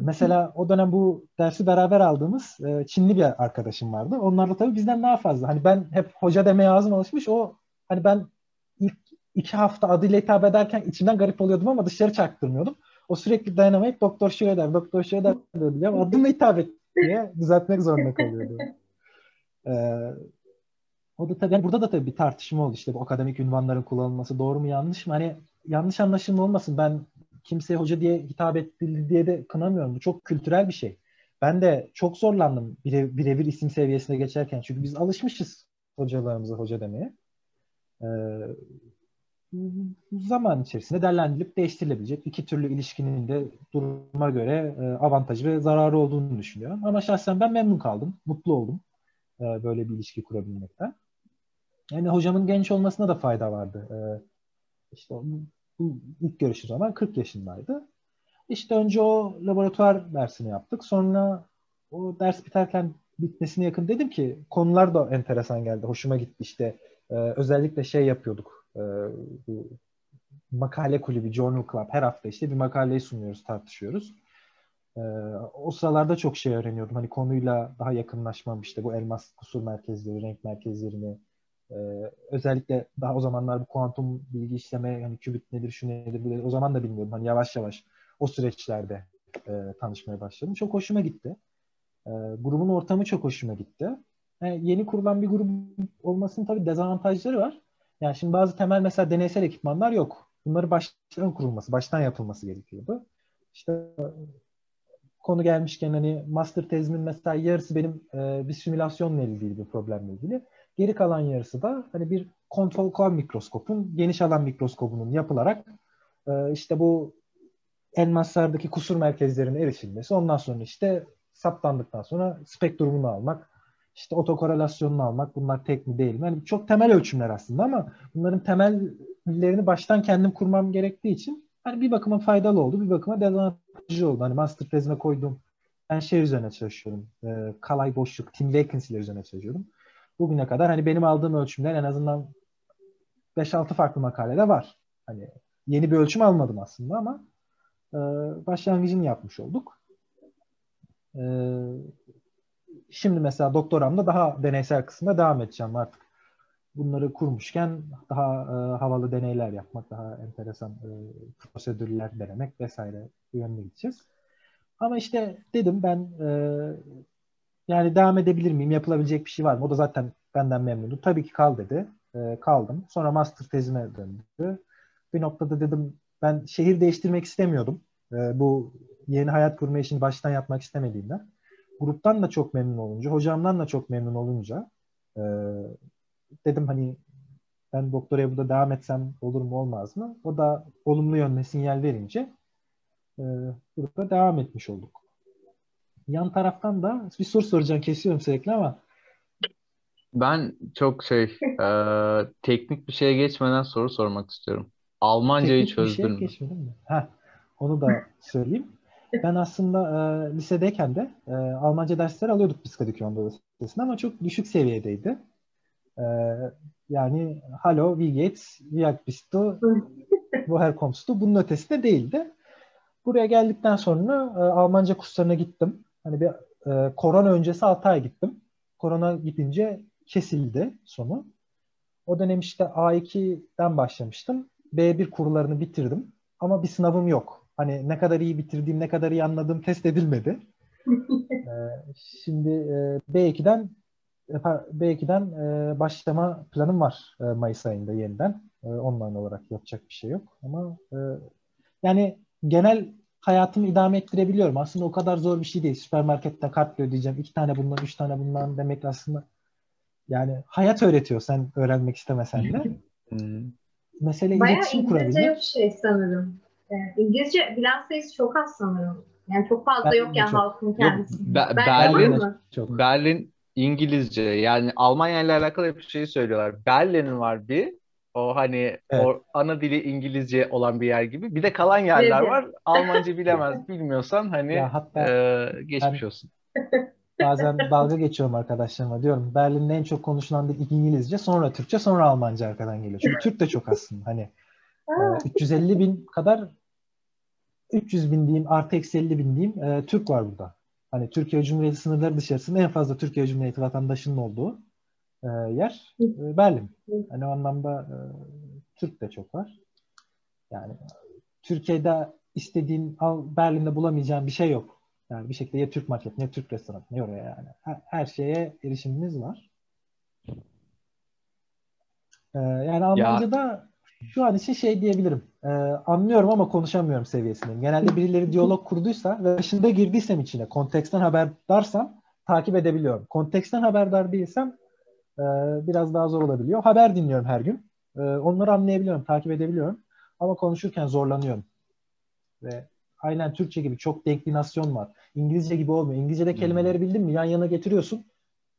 Mesela o dönem bu dersi beraber aldığımız Çinli bir arkadaşım vardı. Onlar da tabii bizden daha fazla. Hani ben hep hoca demeye ağzım alışmış. O hani ben ilk 2 hafta adıyla hitap ederken içimden garip oluyordum ama dışarı çaktırmıyordum. O sürekli dayanamayıp Doktor Schröder, Doktor Schröder diyordu. Ya adımla hitap et diye düzeltmek zorunda kalıyordu. O da tabii, yani burada da tabii bir tartışma oldu. İşte bu akademik ünvanların kullanılması doğru mu yanlış mı? Hani yanlış anlaşılma olmasın, ben kimseye hoca diye hitap edildi diye de kınamıyorum. Bu çok kültürel bir şey. Ben de çok zorlandım birebir isim seviyesine geçerken. Çünkü biz alışmışız hocalarımıza hoca demeye. Zaman içerisinde değerlendirilip değiştirilebilecek, iki türlü ilişkinin de duruma göre avantajı ve zararı olduğunu düşünüyorum. Ama şahsen ben memnun kaldım, mutlu oldum böyle bir ilişki kurabilmekten. Yani hocamın genç olmasına da fayda vardı. İşte ilk görüşü zaman 40 yaşındaydı. İşte önce o laboratuvar dersini yaptık. Sonra o ders bitmesine yakın dedim ki, konular da enteresan geldi, hoşuma gitti. İşte özellikle şey yapıyorduk, bu makale kulübü, journal club, her hafta işte bir makaleyi sunuyoruz, tartışıyoruz. O sıralarda çok şey öğreniyordum. Hani konuyla daha yakınlaşmam, işte bu elmas kusur merkezleri, renk merkezlerini, özellikle daha o zamanlar bu kuantum bilgi işleme, hani kübit nedir, şu nedir, bu nedir, o zaman da bilmiyordum. Hani yavaş yavaş o süreçlerde tanışmaya başladım. Çok hoşuma gitti. Grubun ortamı çok hoşuma gitti. Yani yeni kurulan bir grup olmasının tabii dezavantajları var. Yani şimdi bazı temel mesela deneysel ekipmanlar yok. Bunları baştan kurulması, baştan yapılması gerekiyordu. İşte konu gelmişken hani master tezimin mesela yarısı benim bir simülasyonla ilgili, bir problemle ilgili. Geri kalan yarısı da hani bir kontrol alan mikroskopun, geniş alan mikroskopunun yapılarak işte bu elmaslardaki kusur merkezlerine erişilmesi. Ondan sonra işte saptandıktan sonra spektrumunu almak, işte otokorelasyonunu almak, bunlar tek mi değil mi? Yani çok temel ölçümler aslında ama bunların temellerini baştan kendim kurmam gerektiği için hani bir bakıma faydalı oldu, bir bakıma dezavantajlı oldu. Hani master tezime koyduğum, ben şey üzerine çalışıyorum, Kalay Boşluk, Tim Vacancy'ler üzerine çalışıyorum. Bugüne kadar hani benim aldığım ölçümden en azından 5-6 farklı makalede var. Hani yeni bir ölçüm almadım aslında ama başlangıcını yapmış olduk. Şimdi mesela doktoramda daha deneysel kısmına devam edeceğim artık. Bunları kurmuşken daha havalı deneyler yapmak, daha enteresan prosedürler denemek vesaire bu yönde gideceğiz. Ama işte dedim ben yani devam edebilir miyim, yapılabilecek bir şey var mı? O da zaten benden memnundu. Tabii ki kal dedi. Kaldım. Sonra master tezime döndü. Bir noktada dedim ben şehir değiştirmek istemiyordum. Bu yeni hayat kurma işini baştan yapmak istemediğimden. Gruptan da çok memnun olunca, hocamdan da çok memnun olunca dedim hani ben doktoraya burada devam etsem olur mu olmaz mı? O da olumlu yönde sinyal verince burada devam etmiş olduk. Yan taraftan da bir soru soracağım, kesiyorum sürekli ama. Ben çok teknik bir şeye geçmeden soru sormak istiyorum. Almancayı çözdün mü? Teknik bir şeye geçmedin mi? Heh, onu da söyleyeyim. Ben aslında lisedeyken de Almanca dersleri alıyorduk biz Kadıköy Anadolu Lisesi'nde ama çok düşük seviyedeydi. Yani hallo, wie geht's, wie bist du, woher kommst du? Bunun ötesi de değildi. Buraya geldikten sonra Almanca kurslarına gittim. Hani bir korona öncesi 6 ay gittim. Korona gidince kesildi sonu. O dönem işte A2'den başlamıştım. B1 kurularını bitirdim. Ama bir sınavım yok. Hani ne kadar iyi bitirdiğim, ne kadar iyi anladığım test edilmedi. Şimdi B2'den başlama planım var Mayıs ayında yeniden. Online olarak yapacak bir şey yok. Ama yani genel hayatımı idame ettirebiliyorum. Aslında o kadar zor bir şey değil. Süpermarketten kartla ödeyeceğim. 2 tane bundan, 3 tane bundan demek aslında. Yani hayat öğretiyor sen öğrenmek istemesen de. Mesele bayağı iletişim kurabilmek. Bayağı İngilizce yok şey sanırım. Yani İngilizce bilen sayısı çok az sanırım. Yani çok fazla yok yani halkın kendisi. Berlin İngilizce. Yani Almanya ile alakalı hep şeyi söylüyorlar. Berlin'in var bir. O hani evet. O ana dili İngilizce olan bir yer gibi. Bir de kalan yerler var. Almanca bilemez, bilmiyorsan hani geçmiş olsun. Bazen dalga geçiyorum arkadaşlarıma. Diyorum Berlin'de en çok konuşulan dil İngilizce, sonra Türkçe, sonra Almanca arkadan geliyor. Çünkü Türk de çok aslında. Hani 300 bin diyeyim, artı eksi 50 bin diyeyim Türk var burada. Hani Türkiye Cumhuriyeti sınırları dışarısında en fazla Türkiye Cumhuriyeti vatandaşının olduğu yer Berlin. Hani o anlamda Türk de çok var. Yani Türkiye'de istediğin, Berlin'de bulamayacağın bir şey yok. Yani bir şekilde ya Türk market, ne Türk restoran, ne oraya yani. Her şeye erişimimiz var. Yani Almanca'da şu an için şey diyebilirim. Anlıyorum ama konuşamıyorum seviyesindeyim. Genelde birileri diyalog kurduysa ve başında girdiysem içine, konteksten haberdarsam takip edebiliyorum. Konteksten haberdar değilsem biraz daha zor olabiliyor. Haber dinliyorum her gün. Onları anlayabiliyorum, takip edebiliyorum. Ama konuşurken zorlanıyorum. Ve aynen Türkçe gibi çok deklinasyon var. İngilizce gibi olmuyor. İngilizce'de kelimeleri bildin mi yan yana getiriyorsun.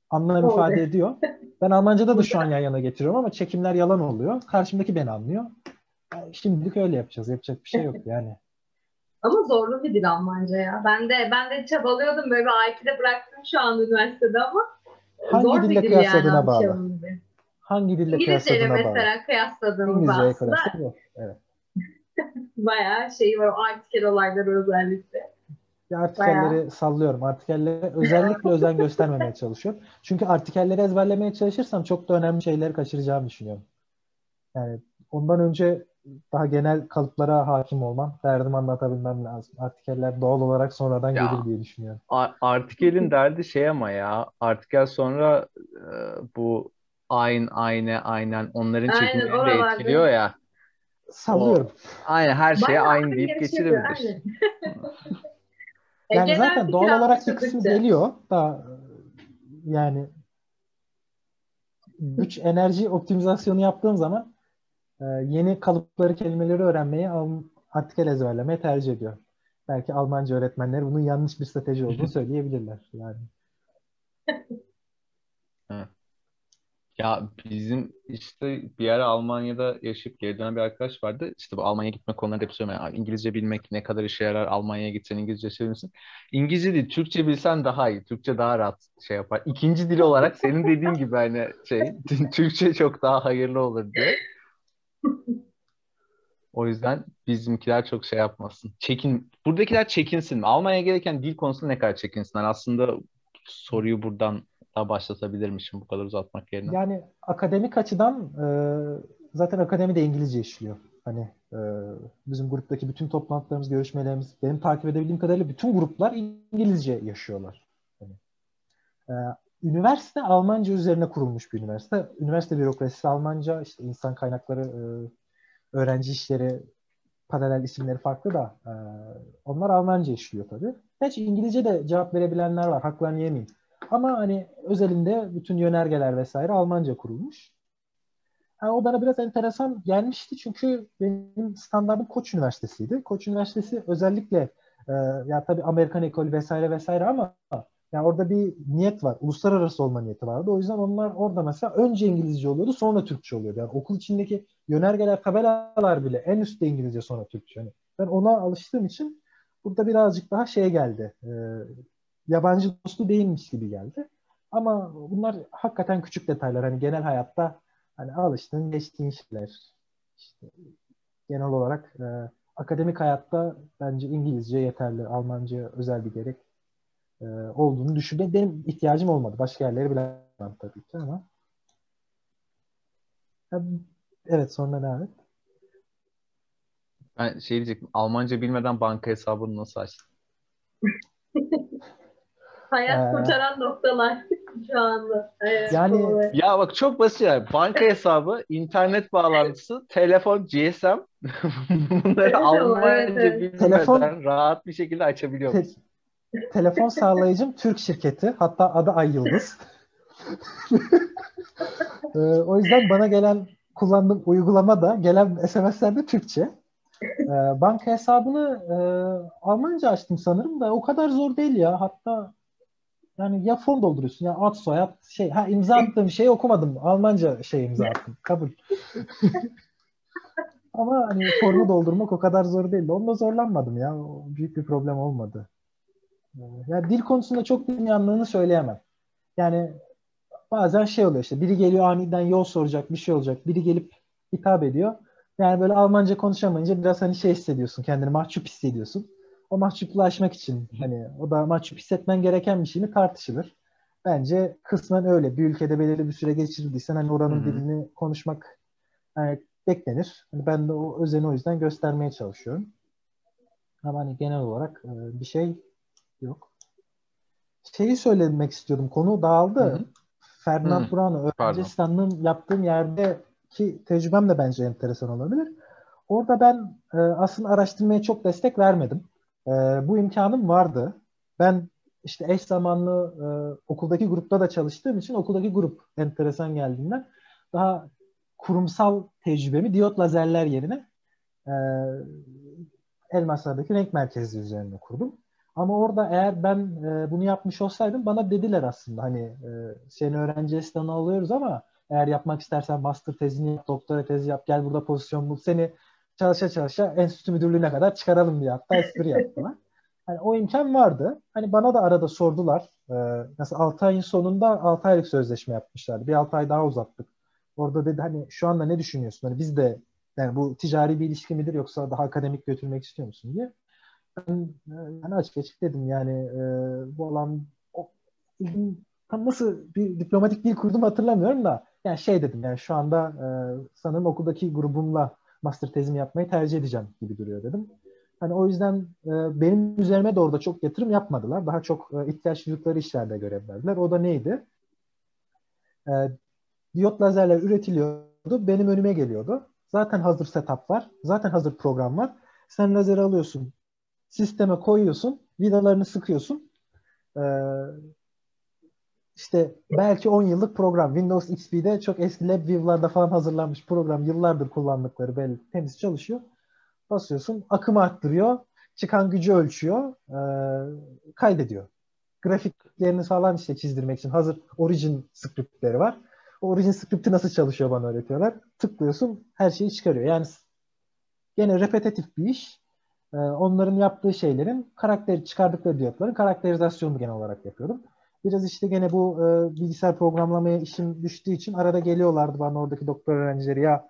Anlam ifade ediyor. Ben Almanca'da da şu an yan yana getiriyorum ama çekimler yalan oluyor. Karşımdaki beni anlıyor. Yani şimdilik öyle yapacağız. Yapacak bir şey yok yani. Ama zorlu bir dil Almanca ya. Ben de çabalıyordum böyle A2'de bıraktım şu an üniversitede ama hangi dille kıyasladığına yani, bağlı. Hangi dille kıyasladığına bağlı. İngilizce'yle mesela kıyasladığımızda aslında evet. Bayağı şey var, o artikel olayları özellikle. Artikelleri sallıyorum. Artikellere özellikle özen göstermemeye çalışıyorum. Çünkü artikelleri ezberlemeye çalışırsam çok da önemli şeyleri kaçıracağımı düşünüyorum. Yani ondan önce daha genel kalıplara hakim olmam, derdimi anlatabilmem lazım. Artikeller doğal olarak sonradan gelir diye düşünüyorum. Artikelin derdi şey ama ya, artikel sonra bu aynen onların çekimleri de etkiliyor ya. Sanıyorum. Aynen her şeye aynı deyip geçirebilir. Yani zaten doğal olarak bir kısmı geliyor. Daha yani güç enerji optimizasyonu yaptığım zaman yeni kalıpları, kelimeleri öğrenmeyi, artikel ezberlemeyi tercih ediyor. Belki Almanca öğretmenler bunun yanlış bir strateji olduğunu söyleyebilirler. Yani. Ya bizim işte bir ara Almanya'da yaşayıp geri dönen bir arkadaş vardı. İşte bu Almanya'ya gitme konularında hep söylüyorum. Yani İngilizce bilmek ne kadar işe yarar, Almanya'ya gitsen İngilizce çevirmişsin. İngilizce değil, Türkçe bilsen daha iyi. Türkçe daha rahat şey yapar. İkinci dil olarak senin dediğin gibi hani şey, Türkçe çok daha hayırlı olur diye. O yüzden bizimkiler çok şey yapmasın. Buradakiler çekinsin mi? Almanya'ya gelirken dil konusunda ne kadar çekinsinler? Aslında soruyu buradan daha başlatabilirmişim bu kadar uzatmak yerine. Yani akademik açıdan zaten akademi de İngilizce işliyor. Hani bizim gruptaki bütün toplantılarımız, görüşmelerimiz, benim takip edebildiğim kadarıyla bütün gruplar İngilizce yaşıyorlar. Yani, üniversite Almanca üzerine kurulmuş bir üniversite. Üniversite bürokrasisi Almanca, işte insan kaynakları, öğrenci işleri, paralel isimleri farklı da onlar Almanca işliyor tabii. Gerçi İngilizce de cevap verebilenler var, haklarını yemeyin. Ama hani özelinde bütün yönergeler vesaire Almanca kurulmuş. Yani o bana biraz enteresan gelmişti çünkü benim standartım Koç Üniversitesi'ydi. Koç Üniversitesi özellikle ya tabii Amerikan ekolü vesaire vesaire ama ya orada bir niyet var. Uluslararası olma niyeti vardı. O yüzden onlar orada mesela önce İngilizce oluyordu, sonra Türkçe oluyordu. Yani okul içindeki yönergeler, tabelalar bile en üstte İngilizce, sonra Türkçe. Yani ben ona alıştığım için burada birazcık daha şey geldi. Yabancı dostu değilmiş gibi geldi. Ama bunlar hakikaten küçük detaylar. Hani genel hayatta hani alıştığın, geçtiğin şeyler. İşte genel olarak akademik hayatta bence İngilizce yeterli. Almanca özel bir gerek olduğunu düşünüyorum. Benim ihtiyacım olmadı. Başka yerleri bilemem tabii ki ama. Evet, sonra devam et. Ben şey diyecektim. Almanca bilmeden banka hesabını nasıl açtın? Hayat kurtaran noktalar şu anda. Yani ya bak çok basit yani. Banka hesabı, internet bağlantısı, telefon, GSM bunları Almanca bilmeden rahat bir şekilde açabiliyor musun? Telefon sağlayıcım Türk şirketi. Hatta adı Ay Yıldız. O yüzden bana gelen, kullandığım uygulama da, gelen SMS'lerde Türkçe. Banka hesabını Almanca açtım sanırım da o kadar zor değil ya. Hatta yani ya form dolduruyorsun ya ad soyad şey. Ha, imza attığım şeyi okumadım. Almanca şey imza attım. Kabul. Ama hani formu doldurmak o kadar zor değildi. Onunla zorlanmadım ya. O büyük bir problem olmadı. Ya dil konusunda çok dinyanlığını söyleyemem. Yani bazen şey oluyor işte. Biri geliyor aniden yol soracak, bir şey olacak. Biri gelip hitap ediyor. Yani böyle Almanca konuşamayınca biraz hani şey hissediyorsun. Kendini mahcup hissediyorsun. O mahcupluğu aşmak için hani o da mahcup hissetmen gereken bir şey mi tartışılır. Bence kısmen öyle. Bir ülkede belirli bir süre geçirdiysen hani oranın dilini konuşmak yani beklenir. Hani ben de o özeni o yüzden göstermeye çalışıyorum. Ama hani genel olarak bir şey yok. Şeyi söylemek istiyordum. Konu dağıldı. Fernand Braun öğrenci yaptığım yerdeki tecrübem de bence enteresan olabilir. Orada ben aslında araştırmaya çok destek vermedim. Bu imkanım vardı. Ben işte eş zamanlı okuldaki grupta da çalıştığım için okuldaki grup enteresan geldiğinden daha kurumsal tecrübemi diyot lazerler yerine Elmaslar'daki renk merkezi üzerine kurdum. Ama orada eğer ben bunu yapmış olsaydım bana dediler aslında hani seni öğrenci asistanı alıyoruz ama eğer yapmak istersen master tezini yap, doktora tezi yap, gel burada pozisyon bul, seni çalışa çalışa enstitü müdürlüğüne kadar çıkaralım diye hatta espri yaptılar. Yani o imkan vardı. Hani bana da arada sordular. Nasıl 6 ayın sonunda 6 aylık sözleşme yapmışlardı. Bir 6 ay daha uzattık. Orada dedi hani şu anda ne düşünüyorsun? Hani biz de yani bu ticari bir ilişki midir yoksa daha akademik götürmek istiyor musun diye. Ben yani açık dedim yani bu olan tam nasıl bir diplomatik dil kurdum hatırlamıyorum da yani şey dedim yani şu anda sanırım okuldaki grubumla master tezimi yapmayı tercih edeceğim gibi duruyor dedim. Hani o yüzden benim üzerime de orada çok yatırım yapmadılar. Daha çok ihtiyaç duydukları işlerde görev verdiler. O da neydi? Diyot lazerler üretiliyordu. Benim önüme geliyordu. Zaten hazır setup var. Zaten hazır program var. Sen lazeri alıyorsun. Sisteme koyuyorsun. vidalarını sıkıyorsun. İşte belki 10 yıllık program. Windows XP'de çok eski LabVIEW'larda falan hazırlanmış program. Yıllardır kullandıkları belli. Temiz çalışıyor. Basıyorsun. Akımı arttırıyor. Çıkan gücü ölçüyor. Kaydediyor. Grafiklerini falan işte çizdirmek için hazır Origin script'leri var. O Origin script'i nasıl çalışıyor bana öğretiyorlar. Tıklıyorsun. Her şeyi çıkarıyor. Yani gene repetitif bir iş. Onların yaptığı şeylerin karakteri çıkardıkları diyotların karakterizasyonunu genel olarak yapıyordum. Biraz işte gene bu bilgisayar programlamaya işim düştüğü için arada geliyorlardı bana oradaki doktor öğrencileri, ya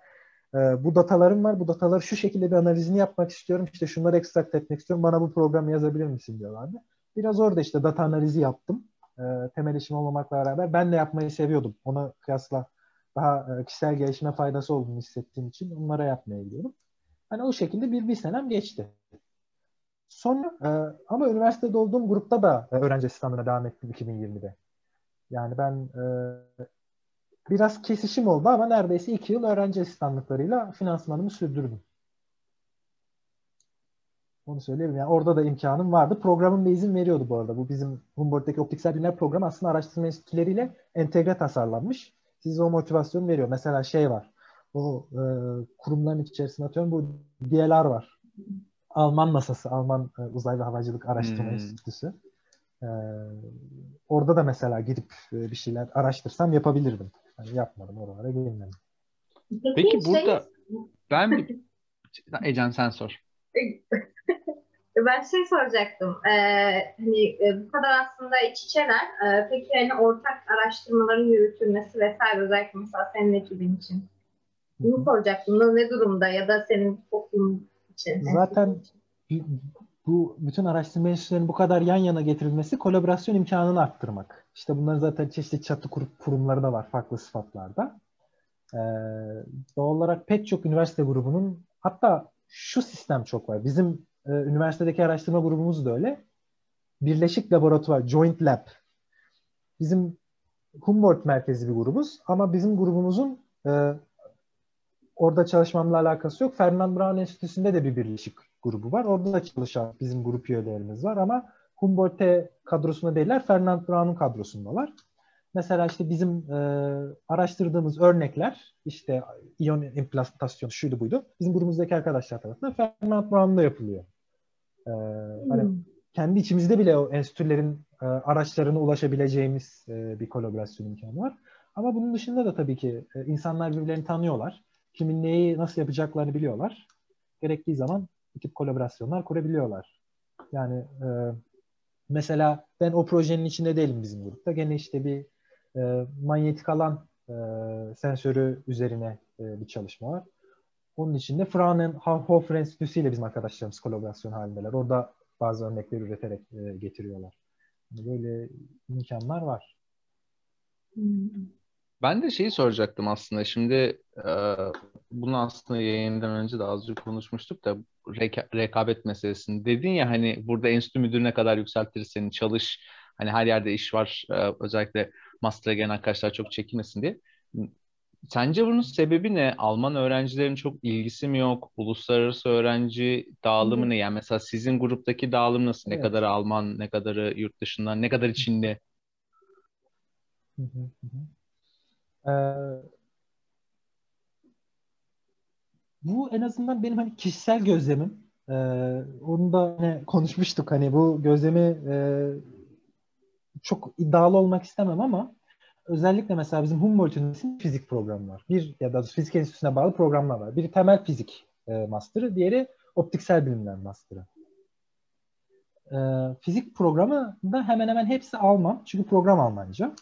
bu datalarım var, bu dataları şu şekilde bir analizini yapmak istiyorum, işte şunları ekstrakt etmek istiyorum, bana bu programı yazabilir misin diyorlardı. Biraz orada işte data analizi yaptım. Temel işim olmamakla beraber ben de yapmayı seviyordum. Ona kıyasla daha kişisel gelişime faydası olduğunu hissettiğim için onlara yapmaya gidiyordum. Hani o şekilde bir senem geçti. Sonra ama üniversitede olduğum grupta da öğrenci asistanlığına devam ettim 2020'de. Yani ben biraz kesişim oldu ama neredeyse 2 yıl öğrenci asistanlıklarıyla finansmanımı sürdürdüm. Onu söyleyeyim. Yani orada da imkanım vardı. Programım da izin veriyordu bu arada. Bu bizim Humboldt'taki Optiksel Bilimler programı aslında araştırma enstitüleriyle entegre tasarlanmış. Size o motivasyonu veriyor. Mesela şey var. O kurumların içerisinde atıyorum bu DLR var. Alman masası, Alman Uzay ve Havacılık Araştırma Enstitüsü. Orada da mesela gidip bir şeyler araştırsam yapabilirdim. Yani yapmadım, oralara gelmedim. Peki burada ben... Ecem sen sor. Ben şey soracaktım. Hani bu kadar aslında iç içeler. Peki hani ortak araştırmaların yürütülmesi vesaire özellikle mesela senin ekibin için. Bunu soracaktım. Ne durumda ya da senin toplumun için. Zaten bu bütün araştırma enstitülerinin bu kadar yan yana getirilmesi kolaborasyon imkanını arttırmak. İşte bunların zaten çeşitli çatı kurumları da var farklı sıfatlarda. Doğal olarak pek çok üniversite grubunun hatta şu sistem çok var. Bizim üniversitedeki araştırma grubumuz da öyle. Birleşik laboratuvar, joint lab. Bizim Humboldt merkezi bir grubuz ama bizim grubumuzun orada çalışmamla alakası yok. Fernand Braun Enstitüsü'nde de bir birleşik grubu var. Orada da çalışan bizim grup üyelerimiz var ama Humboldt'e kadrosunda değiller. Fernand Braun'un kadrosundalar. Mesela işte bizim araştırdığımız örnekler işte iyon implantasyon şuydu buydu. Bizim grubumuzdaki arkadaşlar tarafından Fernand Braun'da yapılıyor. Hani kendi içimizde bile o enstitülerin araçlarına ulaşabileceğimiz bir kolaborasyon imkanı var. Ama bunun dışında da tabii ki insanlar birbirlerini tanıyorlar. Kimin neyi nasıl yapacaklarını biliyorlar. Gerektiği zaman ekip kolaborasyonlar kurabiliyorlar. Yani mesela ben o projenin içinde değilim bizim grupta. Gene işte bir manyetik alan sensörü üzerine bir çalışma var. Onun içinde Fraunhofer Enstitüsü ile bizim arkadaşlarımız kolaborasyon halindeler. Orada bazı örnekler üreterek getiriyorlar. Böyle imkanlar var. Ben de şeyi soracaktım aslında. Şimdi bunu aslında yayından önce de azıcık konuşmuştuk da rekabet meselesini. Dedin ya hani burada enstitü müdürüne kadar yükseltir seni, çalış. Hani her yerde iş var. Özellikle master'a gelen arkadaşlar çok çekinmesin diye. Sence bunun sebebi ne? Alman öğrencilerin çok ilgisi mi yok? Uluslararası öğrenci dağılımı ne? Yani mesela sizin gruptaki dağılım nasıl? Ne kadarı Alman, ne kadarı yurt dışından, ne kadarı Çinli? Bu en azından benim hani kişisel gözlemim. Onu da hani konuşmuştuk, hani bu gözlemi çok iddialı olmak istemem ama özellikle mesela bizim Humboldt Üniversitesi'nin fizik programı var. Bir ya da fizik enstitüsüne bağlı programlar var. Biri temel fizik master'ı, diğeri optiksel bilimler master'ı. Fizik programı da hemen hemen hepsi Alman. Çünkü program Almanca.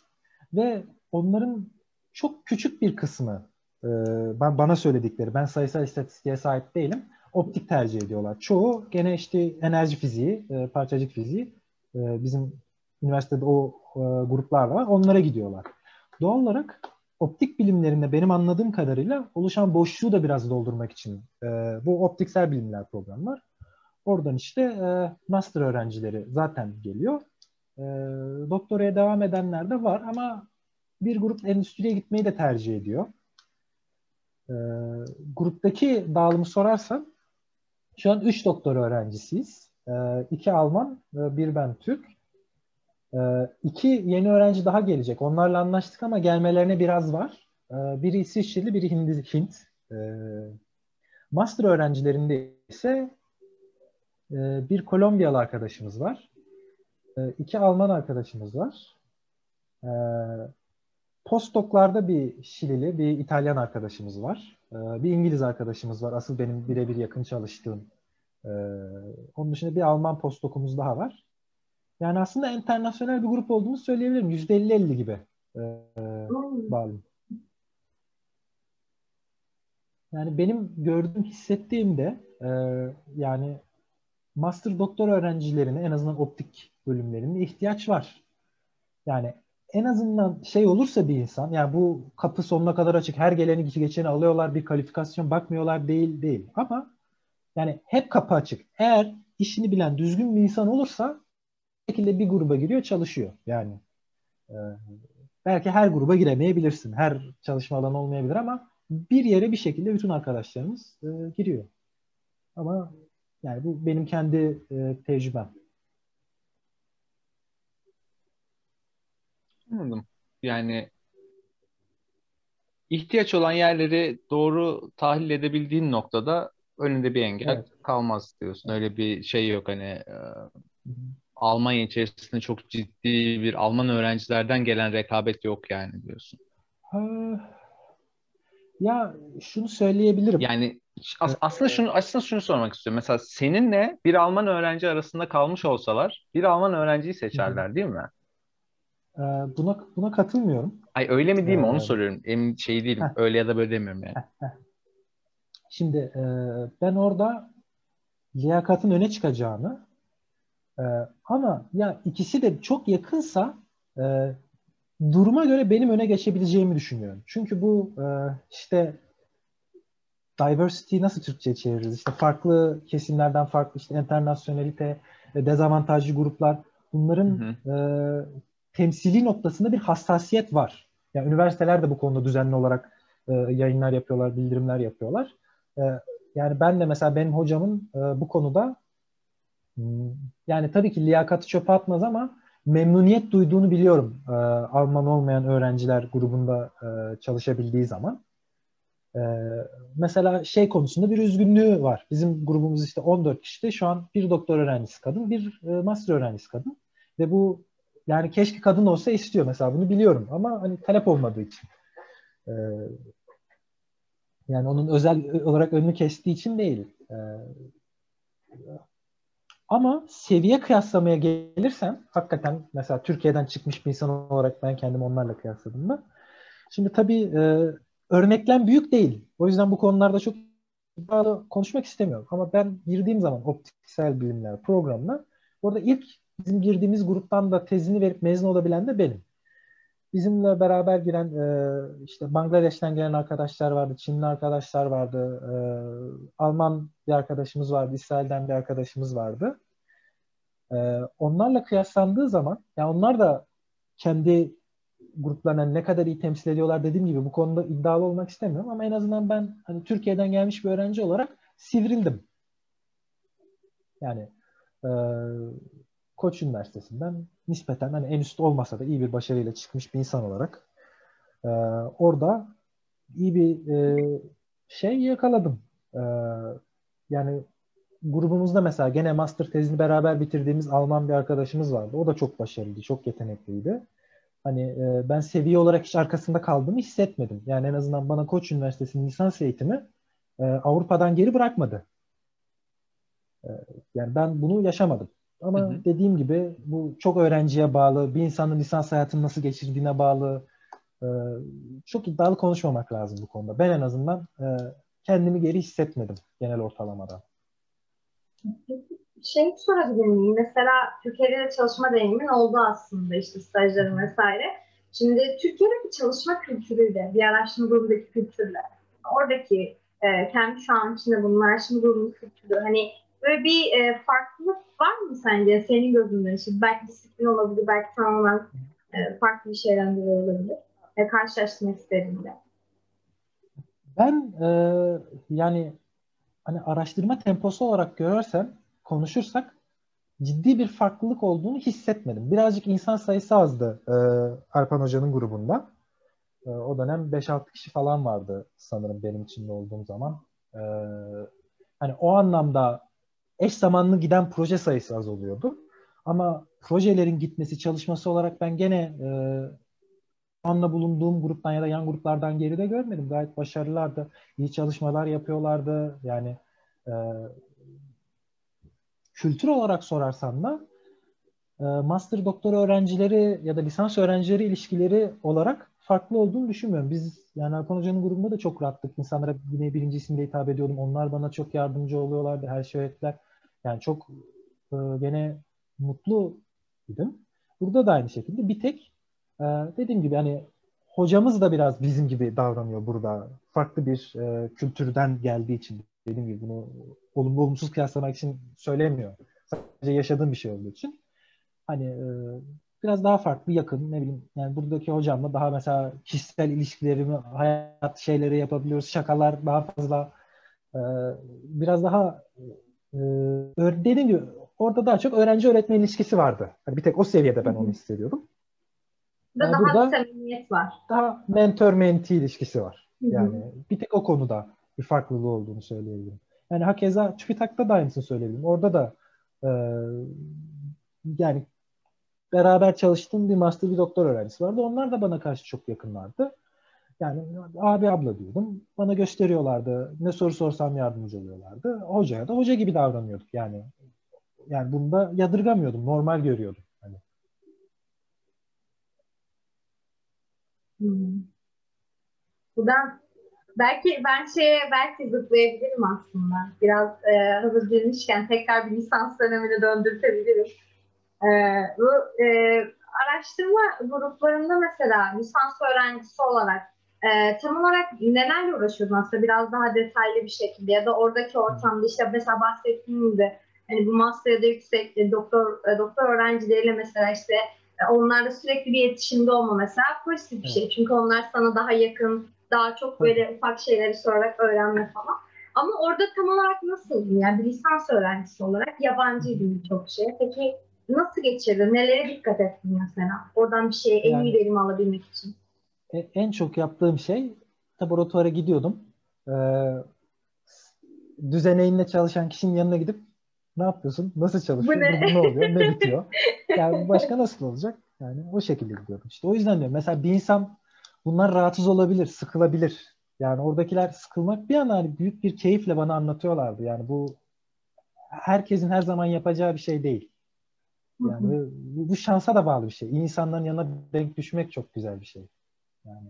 Ve onların çok küçük bir kısmı bana söyledikleri, ben sayısal istatistiğe sahip değilim, optik tercih ediyorlar. Çoğu gene işte enerji fiziği, parçacık fiziği, bizim üniversitede o gruplarla var, onlara gidiyorlar. Doğal olarak optik bilimlerinde benim anladığım kadarıyla oluşan boşluğu da biraz doldurmak için bu optiksel bilimler programı var. Oradan işte master öğrencileri zaten geliyor. Doktoraya devam edenler de var ama bir grup endüstriye gitmeyi de tercih ediyor. Gruptaki dağılımı sorarsan şu an 3 doktor öğrencisiyiz. 2 Alman, bir ben Türk. 2 yeni öğrenci daha gelecek. Onlarla anlaştık ama gelmelerine biraz var. Biri İsviçreli, biri Hint. Master öğrencilerinde ise bir Kolombiyalı arkadaşımız var. 2 Alman arkadaşımız var. Postdoklarda bir Şilili, bir İtalyan arkadaşımız var. Bir İngiliz arkadaşımız var. Asıl benim birebir yakın çalıştığım. Onun dışında bir Alman postdokumuz daha var. Yani aslında internasyonel bir grup olduğunu söyleyebilirim. %50-50 gibi bağlı. Yani benim gördüğüm, hissettiğimde yani master doktor öğrencilerine, en azından optik bölümlerine ihtiyaç var. Yani en azından şey olursa bir insan, yani bu kapı sonuna kadar açık, her geleni geçeni alıyorlar, bir kalifikasyon bakmıyorlar değil. Ama yani hep kapı açık. Eğer işini bilen düzgün bir insan olursa bir şekilde bir gruba giriyor, çalışıyor. Yani belki her gruba giremeyebilirsin, her çalışma alanı olmayabilir ama bir yere bir şekilde bütün arkadaşlarımız giriyor. Ama yani bu benim kendi tecrübem. Anladım. Yani ihtiyaç olan yerleri doğru tahlil edebildiğin noktada önünde bir engel kalmaz diyorsun. Öyle bir şey yok hani Almanya içerisinde çok ciddi bir Alman öğrencilerden gelen rekabet yok yani diyorsun. Ya şunu söyleyebilirim. Yani aslında şunu sormak istiyorum. Mesela seninle bir Alman öğrenci arasında kalmış olsalar bir Alman öğrenciyi seçerler değil mi? Buna katılmıyorum. Ay öyle mi değil mi? Onu soruyorum. Emin şey değilim. Öyle ya da böyle demiyorum yani. Şimdi ben orada liyakatın öne çıkacağını ama ya ikisi de çok yakınsa duruma göre benim öne geçebileceğimi düşünüyorum. Çünkü bu işte diversity nasıl Türkçe'ye çeviririz? İşte farklı kesimlerden farklı işte internasyonelite, dezavantajlı gruplar bunların temsili noktasında bir hassasiyet var. Yani üniversiteler de bu konuda düzenli olarak yayınlar yapıyorlar, bildirimler yapıyorlar. Yani ben de mesela benim hocamın bu konuda yani tabii ki liyakatı çöpe atmaz ama memnuniyet duyduğunu biliyorum Alman olmayan öğrenciler grubunda çalışabildiği zaman. Mesela şey konusunda bir üzgünlüğü var. Bizim grubumuz işte 14 kişide şu an bir doktor öğrencisi kadın, bir master öğrencisi kadın ve bu yani keşke kadın olsa istiyor mesela bunu biliyorum ama hani talep olmadığı için. Yani onun özel olarak önünü kestiği için değil. Ama seviye kıyaslamaya gelirsem hakikaten mesela Türkiye'den çıkmış bir insan olarak ben kendimi onlarla kıyasladım da. Şimdi tabii örneklem büyük değil. O yüzden bu konularda çok fazla konuşmak istemiyorum. Ama ben girdiğim zaman Optiksel Bilimler programına orada ilk bizim girdiğimiz gruptan da tezini verip mezun olabilen de benim. Bizimle beraber giren işte Bangladeş'ten gelen arkadaşlar vardı, Çinli arkadaşlar vardı, Alman bir arkadaşımız vardı, İsrail'den bir arkadaşımız vardı. Onlarla kıyaslandığı zaman, yani onlar da kendi gruplarını ne kadar iyi temsil ediyorlar dediğim gibi bu konuda iddialı olmak istemiyorum ama en azından ben hani Türkiye'den gelmiş bir öğrenci olarak sivrildim. Yani Koç Üniversitesi'nden nispeten hani en üst olmasa da iyi bir başarıyla çıkmış bir insan olarak orada iyi bir şey yakaladım. Yani grubumuzda mesela gene master tezini beraber bitirdiğimiz Alman bir arkadaşımız vardı. O da çok başarılıydı, çok yetenekliydi. Hani ben seviye olarak hiç arkasında kaldığımı hissetmedim. Yani en azından bana Koç Üniversitesi'nin lisans eğitimi Avrupa'dan geri bırakmadı. Yani ben bunu yaşamadım. Ama dediğim gibi bu çok öğrenciye bağlı, bir insanın lisans hayatını nasıl geçirdiğine bağlı. Çok iddialı konuşmamak lazım bu konuda. Ben en azından kendimi geri hissetmedim genel ortalamada. Şey sorabilir miyim? Mesela Türkiye'de de çalışma deneyimin oldu aslında işte stajlarım vesaire. Şimdi Türkiye'deki çalışma kültürüyle, bir araştırma grubundaki kültürle, oradaki kendi şu an içinde bunlar şimdi grubunun kültürü hani böyle bir farklılık var mı sence senin gözünden? Şimdi belki disiplin olabilir, belki tamamen farklı bir şeyden biri olabilir. Karşılaştırmak isterim de. Ben yani hani araştırma temposu olarak görürsem, konuşursak ciddi bir farklılık olduğunu hissetmedim. Birazcık insan sayısı azdı Arpan Hoca'nın grubunda. O dönem 5-6 kişi falan vardı sanırım benim içinde olduğum zaman. Hani o anlamda eş zamanlı giden proje sayısı az oluyordu. Ama projelerin gitmesi, çalışması olarak ben gene anla bulunduğum gruptan ya da yan gruplardan geride görmedim. Gayet başarılılardı. İyi çalışmalar yapıyorlardı. Yani kültür olarak sorarsan da master doktora öğrencileri ya da lisans öğrencileri ilişkileri olarak farklı olduğunu düşünmüyorum. Biz yani Alpan Hoca'nın grubunda da çok rahattık. İnsanlara yine birinci isimle hitap ediyordum. Onlar bana çok yardımcı oluyorlardı. Her şey öğrettiler. Yani çok gene mutluydum. Burada da aynı şekilde bir tek dediğim gibi hani hocamız da biraz bizim gibi davranıyor burada. Farklı bir kültürden geldiği için dediğim gibi bunu olumlu olumsuz kıyaslamak için söylemiyor. Sadece yaşadığım bir şey olduğu için. Hani biraz daha farklı, yakın, ne bileyim yani buradaki hocamla daha mesela kişisel ilişkilerimi, hayat şeyleri yapabiliyoruz. Şakalar daha fazla. Biraz daha dediğim gibi orada daha çok öğrenci-öğretmen ilişkisi vardı. Yani bir tek o seviyede ben onu hissediyordum. Yani burada daha samimiyet var. Daha mentor-mentee ilişkisi var. Yani bir tek o konuda bir farklılığı olduğunu söyleyebilirim. Yani hakeza TÜBİTAK'ta da aynısını söyleyebilirim. Orada da yani beraber çalıştığım bir master, bir doktor öğrencisi vardı. Onlar da bana karşı çok yakınlardı. Yani abi abla diyordum. Bana gösteriyorlardı. Ne soru sorsam yardımcı oluyorlardı. Hocaya da hoca gibi davranıyorduk yani. Yani bunu da yadırgamıyordum. Normal görüyordum. Hani. Buradan belki ben belki zıplayabilirim aslında. Biraz hazır girmişken tekrar bir lisans dönemine döndürtebiliriz. Bu araştırma gruplarında mesela lisans öğrencisi olarak tam olarak nelerle uğraşıyordun aslında biraz daha detaylı bir şekilde ya da oradaki ortamda işte mesela bahsettiğim gibi hani bu master'da yüksek doktor öğrencileriyle mesela işte onlarla sürekli bir iletişimde olma mesela pozitif bir şey. Çünkü onlar sana daha yakın, daha çok böyle ufak şeyleri sorarak öğrenme falan. Ama orada tam olarak nasıldın? Yani bir lisans öğrencisi olarak yabancıydın birçok şeye. Peki nasıl geçirdin? Nelere dikkat ettin mesela? Oradan bir şeye en iyi verim alabilmek için. En çok yaptığım şey laboratuvara gidiyordum. Düzeneğinle çalışan kişinin yanına gidip ne yapıyorsun? Nasıl çalışıyorsun? Ne oluyor? Ne bitiyor? Yani başka nasıl olacak? Yani o şekilde gidiyordum. İşte o yüzden diyorum. Mesela bir insan bunlar rahatsız olabilir, sıkılabilir. Yani oradakiler sıkılmak bir an büyük bir keyifle bana anlatıyorlardı. Yani bu herkesin her zaman yapacağı bir şey değil. Yani bu şansa da bağlı bir şey. İyi insanların yanına denk düşmek çok güzel bir şey. Yani.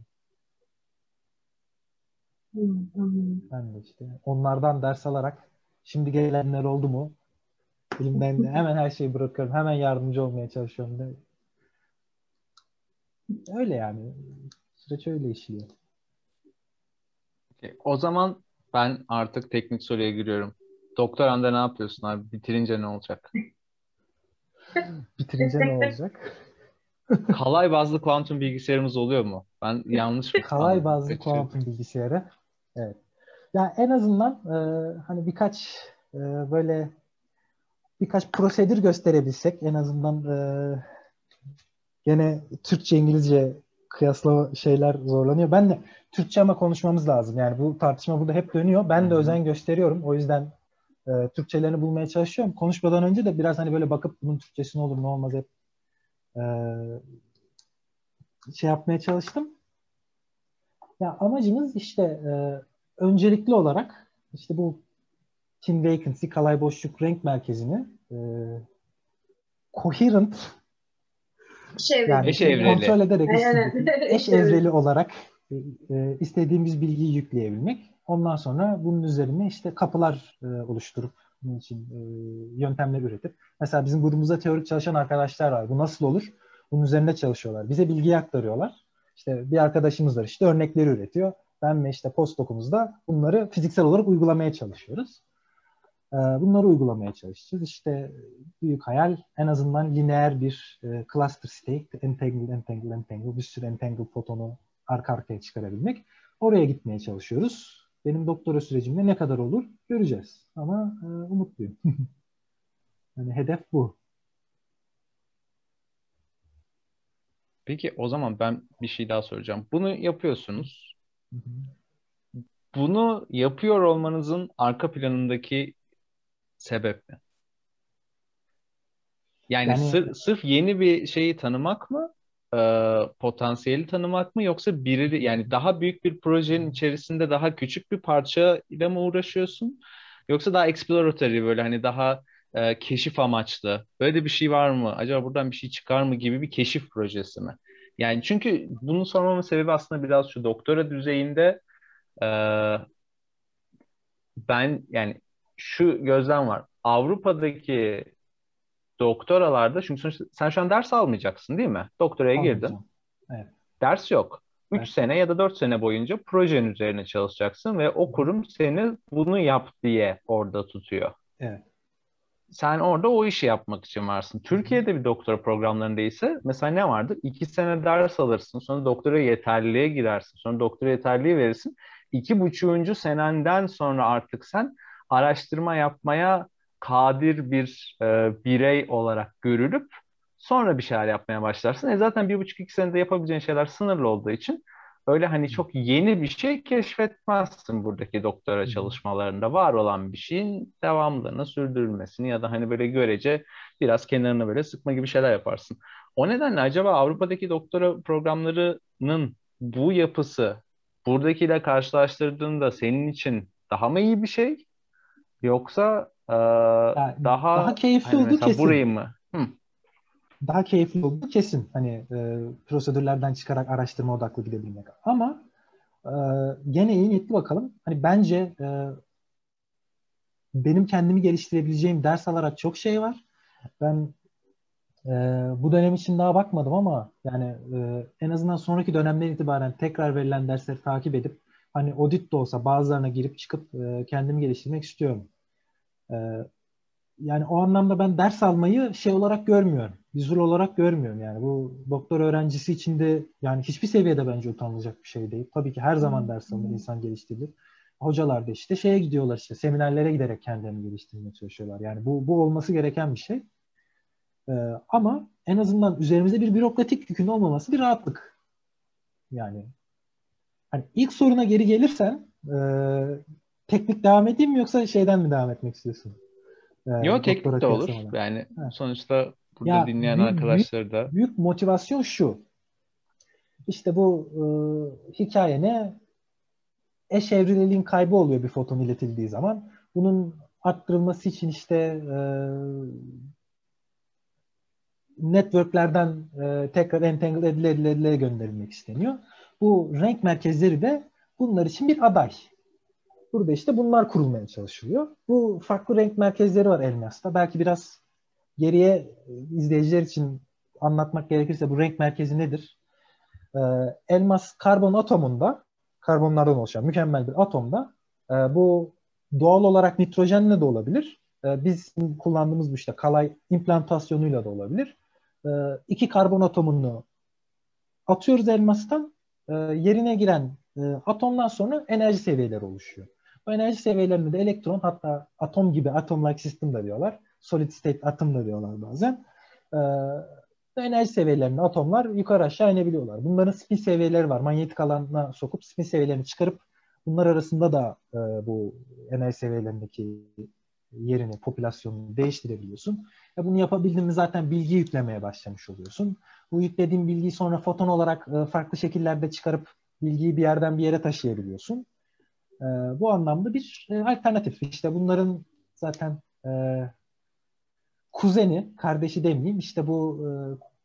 Ben de işte onlardan ders alarak şimdi gelenler oldu mu? Elimden hemen her şeyi bırakıyorum. Hemen yardımcı olmaya çalışıyorum. De. Öyle yani. Süreç öyle işliyor. O zaman ben artık teknik soruya giriyorum. Doktoranda ne yapıyorsun abi? Bitirince ne olacak? Bitirince ne olacak? Kalay bazlı kuantum bilgisayarımız oluyor mu? Ben yanlış mı? Kalay bazlı kuantum bilgisayarı. Evet. Ya en azından hani birkaç böyle birkaç prosedür gösterebilsek en azından gene Türkçe İngilizce kıyaslama şeyler zorlanıyor. Ben de Türkçe ama konuşmamız lazım. Yani bu tartışma burada hep dönüyor. Ben de özen gösteriyorum. O yüzden Türkçelerini bulmaya çalışıyorum. Konuşmadan önce de biraz hani böyle bakıp bunun Türkçesi ne olur ne olmaz hep şey yapmaya çalıştım. Ya amacımız işte öncelikli olarak işte bu Tim Vacancy, Kalay Boşluk Renk Merkezi'ni coherent yani eş evreli. Kontrol ederek eş evreli olarak istediğimiz bilgiyi yükleyebilmek. Ondan sonra bunun üzerine işte kapılar oluşturup bunun için yöntemler üretip. Mesela bizim grubumuzda teorik çalışan arkadaşlar var. Bu nasıl olur? Bunun üzerinde çalışıyorlar. Bize bilgiyi aktarıyorlar. İşte bir arkadaşımız var işte örnekleri üretiyor. Ben ve işte postdokumuzda bunları fiziksel olarak uygulamaya çalışıyoruz. Bunları uygulamaya çalışacağız. İşte büyük hayal en azından lineer bir cluster state, entangle, bir sürü entangle fotonu arka arkaya çıkarabilmek. Oraya gitmeye çalışıyoruz. Benim doktora sürecimde ne kadar olur göreceğiz. Ama umutluyum. Yani hedef bu. Peki o zaman ben bir şey daha soracağım. Bunu yapıyorsunuz. Bunu yapıyor olmanızın arka planındaki sebep ne? Yani sırf yeni bir şeyi tanımak mı? Potansiyeli tanımak mı? Yoksa biri, yani daha büyük bir projenin içerisinde daha küçük bir parça ile mi uğraşıyorsun? Yoksa daha exploratory, böyle hani daha keşif amaçlı. Böyle bir şey var mı? Acaba buradan bir şey çıkar mı gibi bir keşif projesi mi? Yani çünkü bunu sormamın sebebi aslında biraz şu: doktora düzeyinde ben, yani şu gözlem var. Avrupa'daki doktoralarda, çünkü sen şu an ders almayacaksın değil mi? Doktoraya girdin. Evet. Ders yok. 3 sene ya da 4 sene boyunca projenin üzerine çalışacaksın ve o kurum seni bunu yap diye orada tutuyor. Evet. Sen orada o işi yapmak için varsın. Türkiye'de bir doktora programlarında ise mesela ne vardır? 2 sene ders alırsın, sonra doktora yeterliliğe girersin, sonra doktora yeterliliği verirsin. 2,5. Senenden sonra artık sen araştırma yapmaya kadir bir birey olarak görülüp sonra bir şeyler yapmaya başlarsın. Zaten 1,5-2 senede yapabileceğin şeyler sınırlı olduğu için öyle hani çok yeni bir şey keşfetmezsin buradaki doktora çalışmalarında. Var olan bir şeyin devamlılığını, sürdürülmesini ya da hani böyle görece biraz kenarına böyle sıkma gibi şeyler yaparsın. O nedenle acaba Avrupa'daki doktora programlarının bu yapısı buradakiyle karşılaştırdığında senin için daha mı iyi bir şey? Yoksa yani daha keyifli hani oldu kesin. Burayı mı? Daha keyifli oldu kesin. Hani prosedürlerden çıkarak araştırma odaklı gidebilmek. Ama gene iyi niyetli bakalım. Hani bence benim kendimi geliştirebileceğim ders alarak çok şey var. Ben bu dönem için daha bakmadım ama yani en azından sonraki dönemden itibaren tekrar verilen dersleri takip edip hani audit de olsa bazılarına girip çıkıp kendimi geliştirmek istiyorum. Yani o anlamda ben ders almayı şey olarak görmüyorum. Vizül olarak görmüyorum. Yani bu doktor öğrencisi için de yani hiçbir seviyede bence utanılacak bir şey değil. Tabii ki her zaman ders alır, insan geliştirilir. Hocalar da işte şeye gidiyorlar, işte seminerlere giderek kendilerini geliştirmeye çalışıyorlar. Yani bu olması gereken bir şey. Ama en azından üzerimizde bir bürokratik yükün olmaması bir rahatlık. Yani hani ilk soruna geri gelirsen teknik devam edeyim mi yoksa şeyden mi devam etmek istiyorsun? Yok, teknik de olur. Olarak. Yani sonuçta burada ya, dinleyen arkadaşlar da... Büyük motivasyon şu. İşte bu hikaye ne? Eş evrileliğin kaybı oluyor bir foton iletildiği zaman. Bunun arttırılması için işte networklerden tekrar entangle edile gönderilmek isteniyor. Bu renk merkezleri de bunlar için bir aday. Burada işte bunlar kurulmaya çalışılıyor. Bu farklı renk merkezleri var Elmas'ta. Belki biraz geriye izleyiciler için anlatmak gerekirse bu renk merkezi nedir? Elmas karbon atomunda, karbonlardan oluşan mükemmel bir atomda bu doğal olarak nitrojenle de olabilir. Biz kullandığımız bu işte kalay implantasyonuyla da olabilir. 2 karbon atomunu atıyoruz Elmas'tan. Yerine giren atomdan sonra enerji seviyeleri oluşuyor. O enerji seviyelerinde de elektron, hatta atom gibi atom-like system da diyorlar. Solid state atom da diyorlar bazen. Enerji seviyelerinde atomlar yukarı aşağı inebiliyorlar. Bunların spin seviyeleri var. Manyetik alana sokup spin seviyelerini çıkarıp bunlar arasında da bu enerji seviyelerindeki yerini, popülasyonunu değiştirebiliyorsun. Bunu yapabildiğin mi zaten bilgi yüklemeye başlamış oluyorsun. Bu yüklediğin bilgiyi sonra foton olarak farklı şekillerde çıkarıp bilgiyi bir yerden bir yere taşıyabiliyorsun. Bu anlamda bir alternatif. İşte bunların zaten kuzeni, kardeşi demeyeyim, işte bu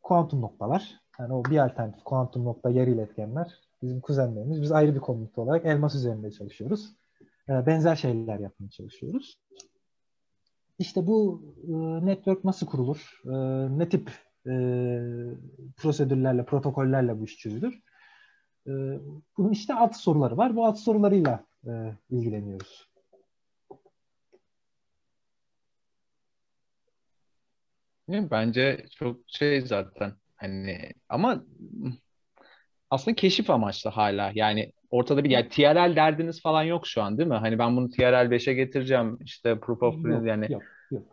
kuantum noktalar. Yani o bir alternatif. Kuantum nokta, yarı iletkenler. Bizim kuzenlerimiz. Biz ayrı bir komünite olarak Elmas üzerinde çalışıyoruz. Benzer şeyler yapmaya çalışıyoruz. İşte bu network nasıl kurulur? Ne tip prosedürlerle, protokollerle bu iş çözülür? Bunun işte alt soruları var. Bu alt sorularıyla ilgileniyoruz. Bence çok şey zaten hani, ama aslında keşif amaçlı hala. Yani ortada bir, yani TRL derdiniz falan yok şu an değil mi? Hani ben bunu TRL 5'e getireceğim işte proof of, yok, yani. Yok.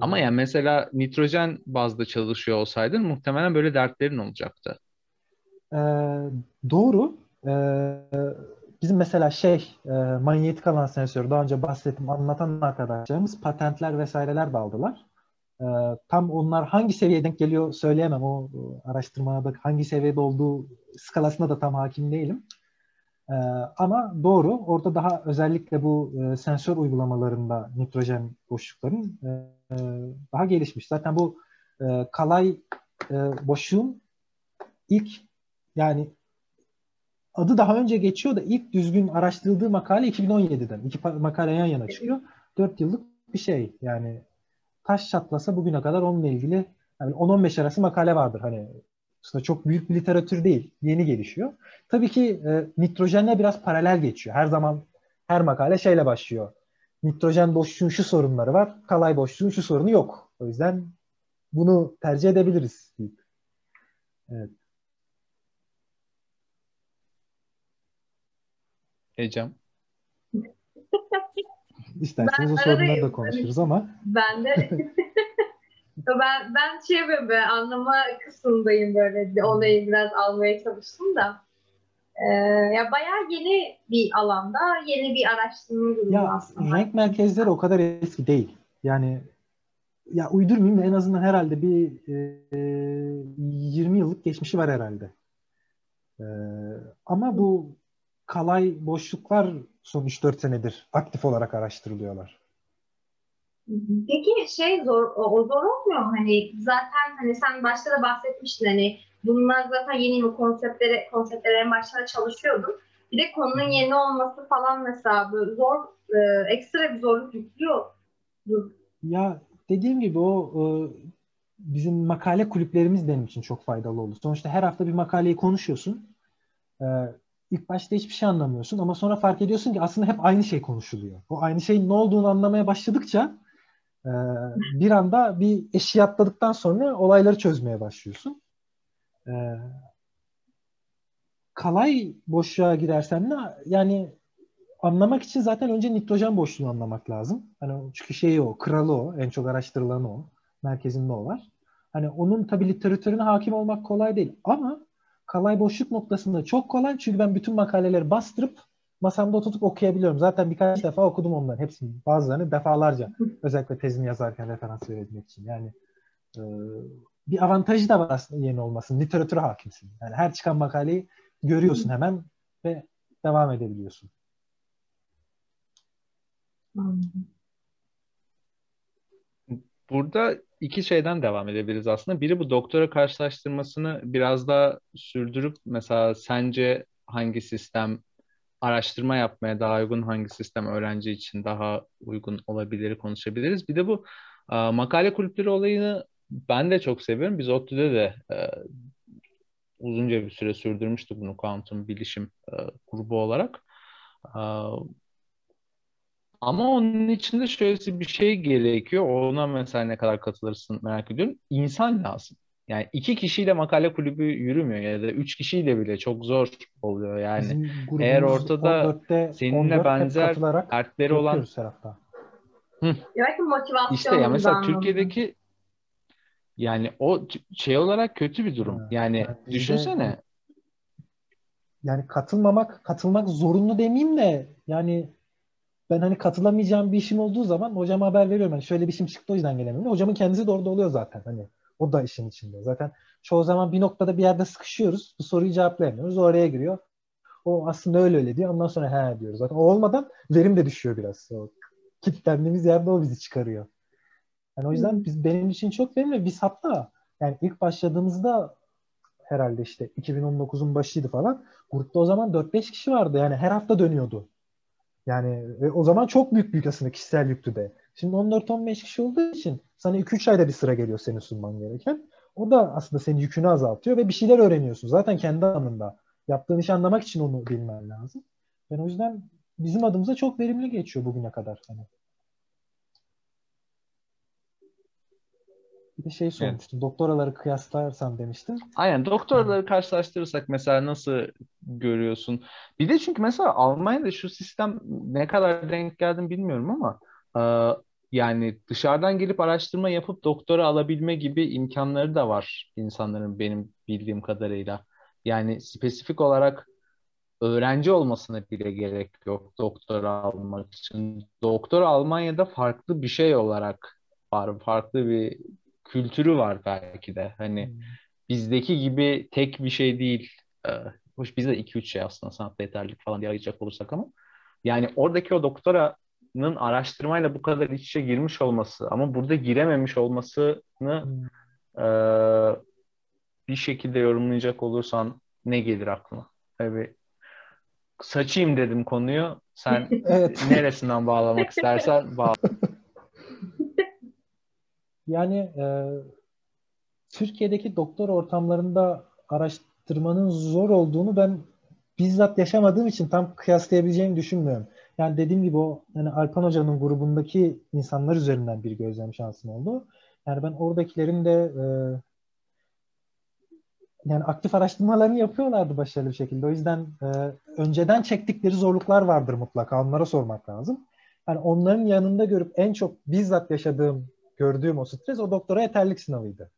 Ama yani mesela nitrojen bazda çalışıyor olsaydın muhtemelen böyle dertlerin olacaktı. Doğru. Bizim mesela manyetik alan sensörü, daha önce bahsettim, anlatan arkadaşlarımız patentler vesaireler de aldılar. Tam onlar hangi seviyeye denk geliyor söyleyemem. O araştırmada hangi seviyede olduğu skalasına da tam hakim değilim. Ama doğru, orada daha özellikle bu sensör uygulamalarında nitrojen boşlukların daha gelişmiş. Zaten bu Kalay boşluğun ilk, yani adı daha önce geçiyor da ilk düzgün araştırıldığı makale 2017'den. İki makale yan yana çıkıyor. 4 yıllık bir şey. Yani taş çatlasa bugüne kadar onunla ilgili yani 10-15 arası makale vardır. Hani aslında çok büyük bir literatür değil. Yeni gelişiyor. Tabii ki nitrojenle biraz paralel geçiyor. Her zaman her makale şeyle başlıyor. Nitrojen boşluğun şu sorunları var. Kalay boşluğun şu sorunu yok. O yüzden bunu tercih edebiliriz. Evet. Ecem. İsterseniz ben o sorunları da konuşuruz ama. Ben de. ben böyle anlama kısmındayım, böyle onayı biraz almaya çalıştım da. Ya bayağı yeni bir alanda, yeni bir araştırma durumu aslında. Renk merkezleri o kadar eski değil. Yani ya uydurmayayım da en azından herhalde bir 20 yıllık geçmişi var herhalde. Ama bu Kalay boşluklar son 3-4 senedir aktif olarak araştırılıyorlar. Peki zor olmuyor mu? Hani zaten hani sen başta da bahsetmiştin, hani bunlar zaten yeni konseptlere en başta çalışıyordun. Bir de konunun yeni olması falan mesela zor, ekstra bir zorluk yüklüyor. Ya dediğim gibi o bizim makale kulüplerimiz benim için çok faydalı oldu. Sonuçta her hafta bir makaleyi konuşuyorsun. İlk başta hiçbir şey anlamıyorsun ama sonra fark ediyorsun ki aslında hep aynı şey konuşuluyor. O aynı şeyin ne olduğunu anlamaya başladıkça bir anda bir eşiği atladıktan sonra olayları çözmeye başlıyorsun. Kalay boşluğa girersen de yani anlamak için zaten önce nitrojen boşluğunu anlamak lazım. Hani çünkü kralı o, en çok araştırılanı o, merkezinde o var. Hani onun tabii literatürüne hakim olmak kolay değil ama Kalay boşluk noktasında çok kolay. Çünkü ben bütün makaleleri bastırıp masamda oturup okuyabiliyorum. Zaten birkaç defa okudum onların hepsini. Bazılarını defalarca. Özellikle tezimi yazarken referans verebilmek için. Yani bir avantajı da var aslında yeni olmasının. Literatüre hakimsin. Yani her çıkan makaleyi görüyorsun hemen ve devam edebiliyorsun. Burada iki şeyden devam edebiliriz aslında. Biri bu doktora karşılaştırmasını biraz daha sürdürüp mesela sence hangi sistem araştırma yapmaya daha uygun, hangi sistem öğrenci için daha uygun olabilir konuşabiliriz. Bir de bu makale kulüpleri olayını ben de çok seviyorum. Biz ODTÜ'de de uzunca bir süre sürdürmüştük bunu kuantum bilişim grubu olarak. Ama onun içinde şöyle bir şey gerekiyor. Ona mesela ne kadar katılırsın merak ediyorum. İnsan lazım. Yani 2 kişiyle makale kulübü yürümüyor ya da 3 kişiyle bile çok zor oluyor yani. Eğer ortada 14'te, seninle benzer dertleri olan... İşte ya mesela Türkiye'deki yani o olarak kötü bir durum. Yani düşünsene. Yani katılmak zorunlu demeyeyim de yani... Ben hani katılamayacağım bir işim olduğu zaman hocama haber veriyorum. Hani şöyle bir işim çıktı, o yüzden gelemiyorum. Hocamın kendisi de orada oluyor zaten. Hani o da işin içinde. Zaten çoğu zaman bir noktada bir yerde sıkışıyoruz. Bu soruyu cevaplayamıyoruz. O araya giriyor. O aslında öyle diyor. Ondan sonra diyoruz. Zaten o olmadan verim de düşüyor biraz. O kilitlendiğimiz yerde o bizi çıkarıyor. Yani o yüzden benim için çok verimli. Biz hatta yani ilk başladığımızda herhalde 2019'un başıydı falan. Grupta o zaman 4-5 kişi vardı. Yani her hafta dönüyordu. Yani o zaman çok büyük aslında kişisel yüktü de. Şimdi 14-15 kişi olduğu için sana 2-3 ayda bir sıra geliyor senin sunman gereken. O da aslında senin yükünü azaltıyor ve bir şeyler öğreniyorsun. Zaten kendi anında. Yaptığın işi anlamak için onu bilmen lazım. Ben o yüzden bizim adımıza çok verimli geçiyor bugüne kadar. Bir de sormuştum. Evet. Doktoraları kıyaslarsan demiştin. Aynen. Doktoraları karşılaştırırsak mesela nasıl görüyorsun? Bir de çünkü mesela Almanya'da şu sistem ne kadar denk geldim bilmiyorum ama Yani dışarıdan gelip araştırma yapıp doktora alabilme gibi imkanları da var insanların benim bildiğim kadarıyla. Yani spesifik olarak öğrenci olmasına bile gerek yok doktora almak için. Doktora Almanya'da farklı bir şey olarak var. Farklı bir kültürü var belki de. Hani bizdeki gibi tek bir şey değil. Hoş bizde 2-3 şey aslında sanatta yeterlilik falan diye ayıracak olursak ama. Yani oradaki o doktoranın araştırmayla bu kadar iç içe girmiş olması ama burada girememiş olmasını bir şekilde yorumlayacak olursan ne gelir aklına? Tabii saçayım dedim konuyu. Sen evet. Neresinden bağlamak istersen bağla. Yani Türkiye'deki doktor ortamlarında araştırmanın zor olduğunu ben bizzat yaşamadığım için tam kıyaslayabileceğimi düşünmüyorum. Yani dediğim gibi o yani Alpan Hoca'nın grubundaki insanlar üzerinden bir gözlem şansım oldu. Yani ben oradakilerin de yani aktif araştırmalarını yapıyorlardı başarılı bir şekilde. O yüzden önceden çektikleri zorluklar vardır mutlaka. Onlara sormak lazım. Yani onların yanında görüp en çok bizzat gördüğüm o stres o doktora yeterlilik sınavıydı.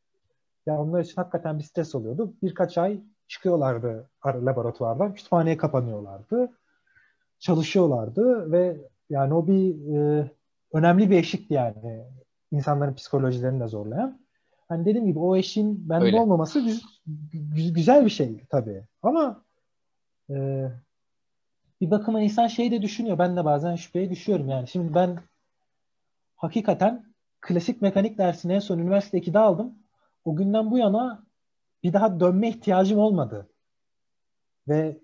Yani onlar için hakikaten bir stres oluyordu. Birkaç ay çıkıyorlardı laboratuvardan. Kütüphaneye kapanıyorlardı. Çalışıyorlardı ve yani o bir önemli bir eşikti yani. İnsanların psikolojilerini de zorlayan. Hani dediğim gibi o eşin bende öyle olmaması güzel bir şey tabii. Ama bir bakıma insan şeyi de düşünüyor. Ben de bazen şüpheye düşüyorum yani. Şimdi ben hakikaten klasik mekanik dersini en son üniversite 2'de aldım. O günden bu yana bir daha dönme ihtiyacım olmadı. Ve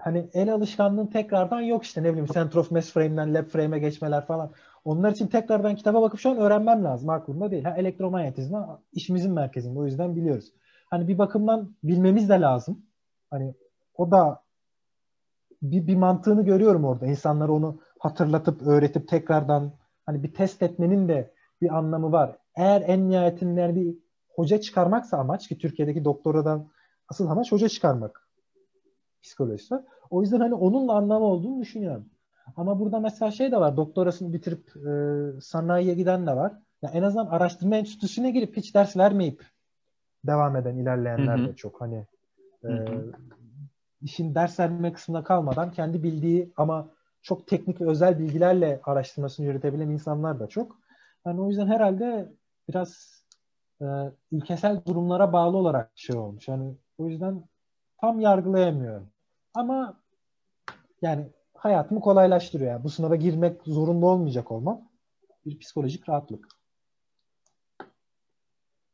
hani el alışkanlığın tekrardan yok işte ne bileyim center of mass frame'den lab frame'e geçmeler falan. Onlar için tekrardan kitaba bakıp şu an öğrenmem lazım. Aklımda değil. Ha, elektromanyetizma işimizin merkezinde. O yüzden biliyoruz. Hani bir bakımdan bilmemiz de lazım. Hani o da bir mantığını görüyorum orada. İnsanlara onu hatırlatıp, öğretip tekrardan hani bir test etmenin de bir anlamı var. Eğer en nihayetinde bir hoca çıkarmaksa amaç ki Türkiye'deki doktoradan asıl amaç hoca çıkarmak psikolojisi. O yüzden hani onunla anlamı olduğunu düşünüyorum. Ama burada mesela şey de var. Doktorasını bitirip sanayiye giden de var. Yani en azından araştırma enstitüsüne girip hiç ders vermeyip devam eden ilerleyenler de çok. Hani işin ders verme kısmına kalmadan kendi bildiği ama çok teknik ve özel bilgilerle araştırmasını yürütebilen insanlar da çok. Yani o yüzden herhalde biraz ülkesel durumlara bağlı olarak şey olmuş. Yani o yüzden tam yargılayamıyorum. Ama yani hayatımı kolaylaştırıyor. Yani bu sınava girmek zorunda olmayacak olmam. Bir psikolojik rahatlık.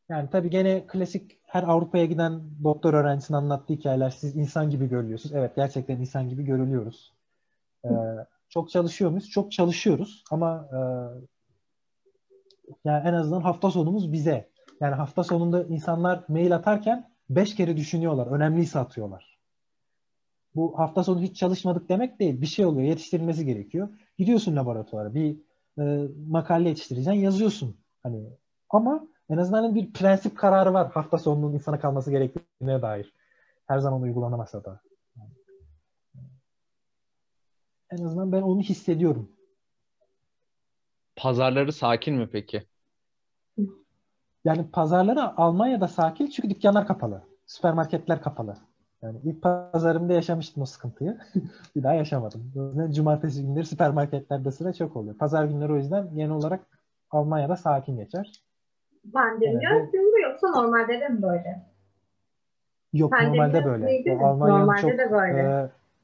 Yani tabii gene klasik her Avrupa'ya giden doktor öğrencisinin anlattığı hikayeler. Siz insan gibi görülüyorsunuz. Evet gerçekten insan gibi görülüyoruz. Çok çalışıyor muyuz? Çok çalışıyoruz. Ama yani en azından hafta sonumuz bize. Yani hafta sonunda insanlar mail atarken 5 kere düşünüyorlar. Önemliyse atıyorlar. Bu hafta sonu hiç çalışmadık demek değil. Bir şey oluyor. Yetiştirilmesi gerekiyor. Gidiyorsun laboratuvara. Bir makale yetiştireceksin. Yazıyorsun. Hani ama en azından bir prensip kararı var. Hafta sonunun insana kalması gerektiğine dair. Her zaman uygulanamasa da. Yani. En azından ben onu hissediyorum. Pazarları sakin mi peki? Yani pazarları Almanya'da sakin çünkü dükkanlar kapalı. Süpermarketler kapalı. Yani ilk pazarımda yaşamıştım o sıkıntıyı. Bir daha yaşamadım. O yüzden cumartesi günleri süpermarketlerde sıra çok oluyor. Pazar günleri o yüzden genel olarak Almanya'da sakin geçer. Ben de biliyorum. Yoksa normalde de mi böyle? Yok normalde böyle. Almanya'nın çok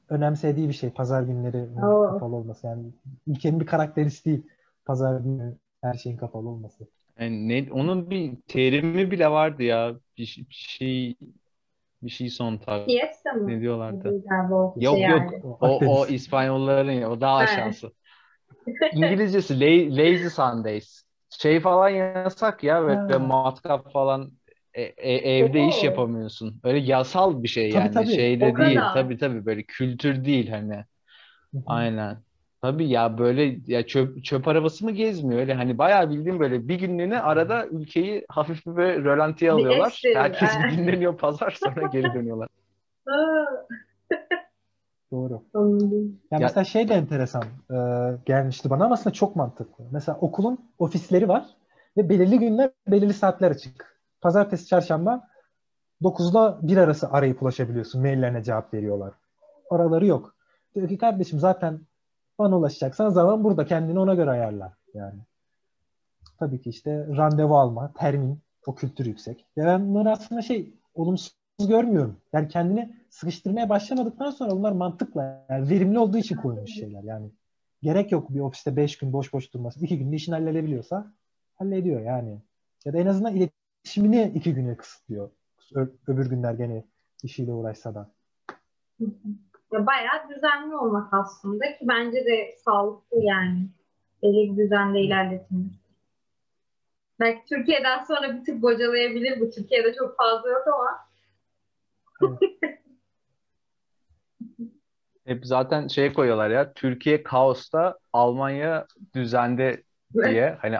önemsediği bir şey pazar günleri kapalı olması. Yani ülkenin bir karakteristiği pazar günü her şeyin kapalı olması. Yani onun bir terimi bile vardı ya. Bir şey son tabii. Fiesta mı? Ne diyorlardı? Yok şey yok. Yani. O İspanyolların ya. O daha aşağısı. İngilizcesi Lazy Sundays. Şey falan yasak ya. Böyle matkap falan evde iş yapamıyorsun. Öyle yasal bir şey tabii, yani. Tabii. Şeyde o değil. Kadar. Tabii böyle kültür değil hani. Aynen. Tabii ya böyle ya çöp arabası mı gezmiyor öyle hani bayağı bildiğim böyle bir günlüğüne arada ülkeyi hafif bir böyle rölantiye alıyorlar. Herkes bir dinleniyor pazar sonra geri dönüyorlar. Doğru. Yani mesela şey de enteresan gelmişti bana ama aslında çok mantıklı. Mesela okulun ofisleri var ve belirli günler, belirli saatler açık. Pazartesi, çarşamba 9'la 1 arası arayıp ulaşabiliyorsun. Maillerine cevap veriyorlar. Araları yok. Diyor ki kardeşim zaten bana ulaşacaksan zaman burada, kendini ona göre ayarla. Yani. Tabii ki işte randevu alma, termin, o kültür yüksek. Ya ben bunları aslında olumsuz görmüyorum. Yani kendini sıkıştırmaya başlamadıktan sonra bunlar mantıkla, yani verimli olduğu için koymuş şeyler. Yani gerek yok bir ofiste 5 gün boş boş durması. 2 günde işini halledebiliyorsa hallediyor yani. Ya da en azından iletişimini 2 güne kısıtlıyor. Öbür günler gene işiyle uğraşsa da. Ya bayağı düzenli olmak aslında ki bence de sağlıklı yani. Belli bir düzenle ilerletilmiş. Belki Türkiye'den sonra bir tık bocalayabilir bu. Türkiye'de çok fazla yok ama. Hep zaten koyuyorlar ya, Türkiye kaosta, Almanya düzende diye. Hani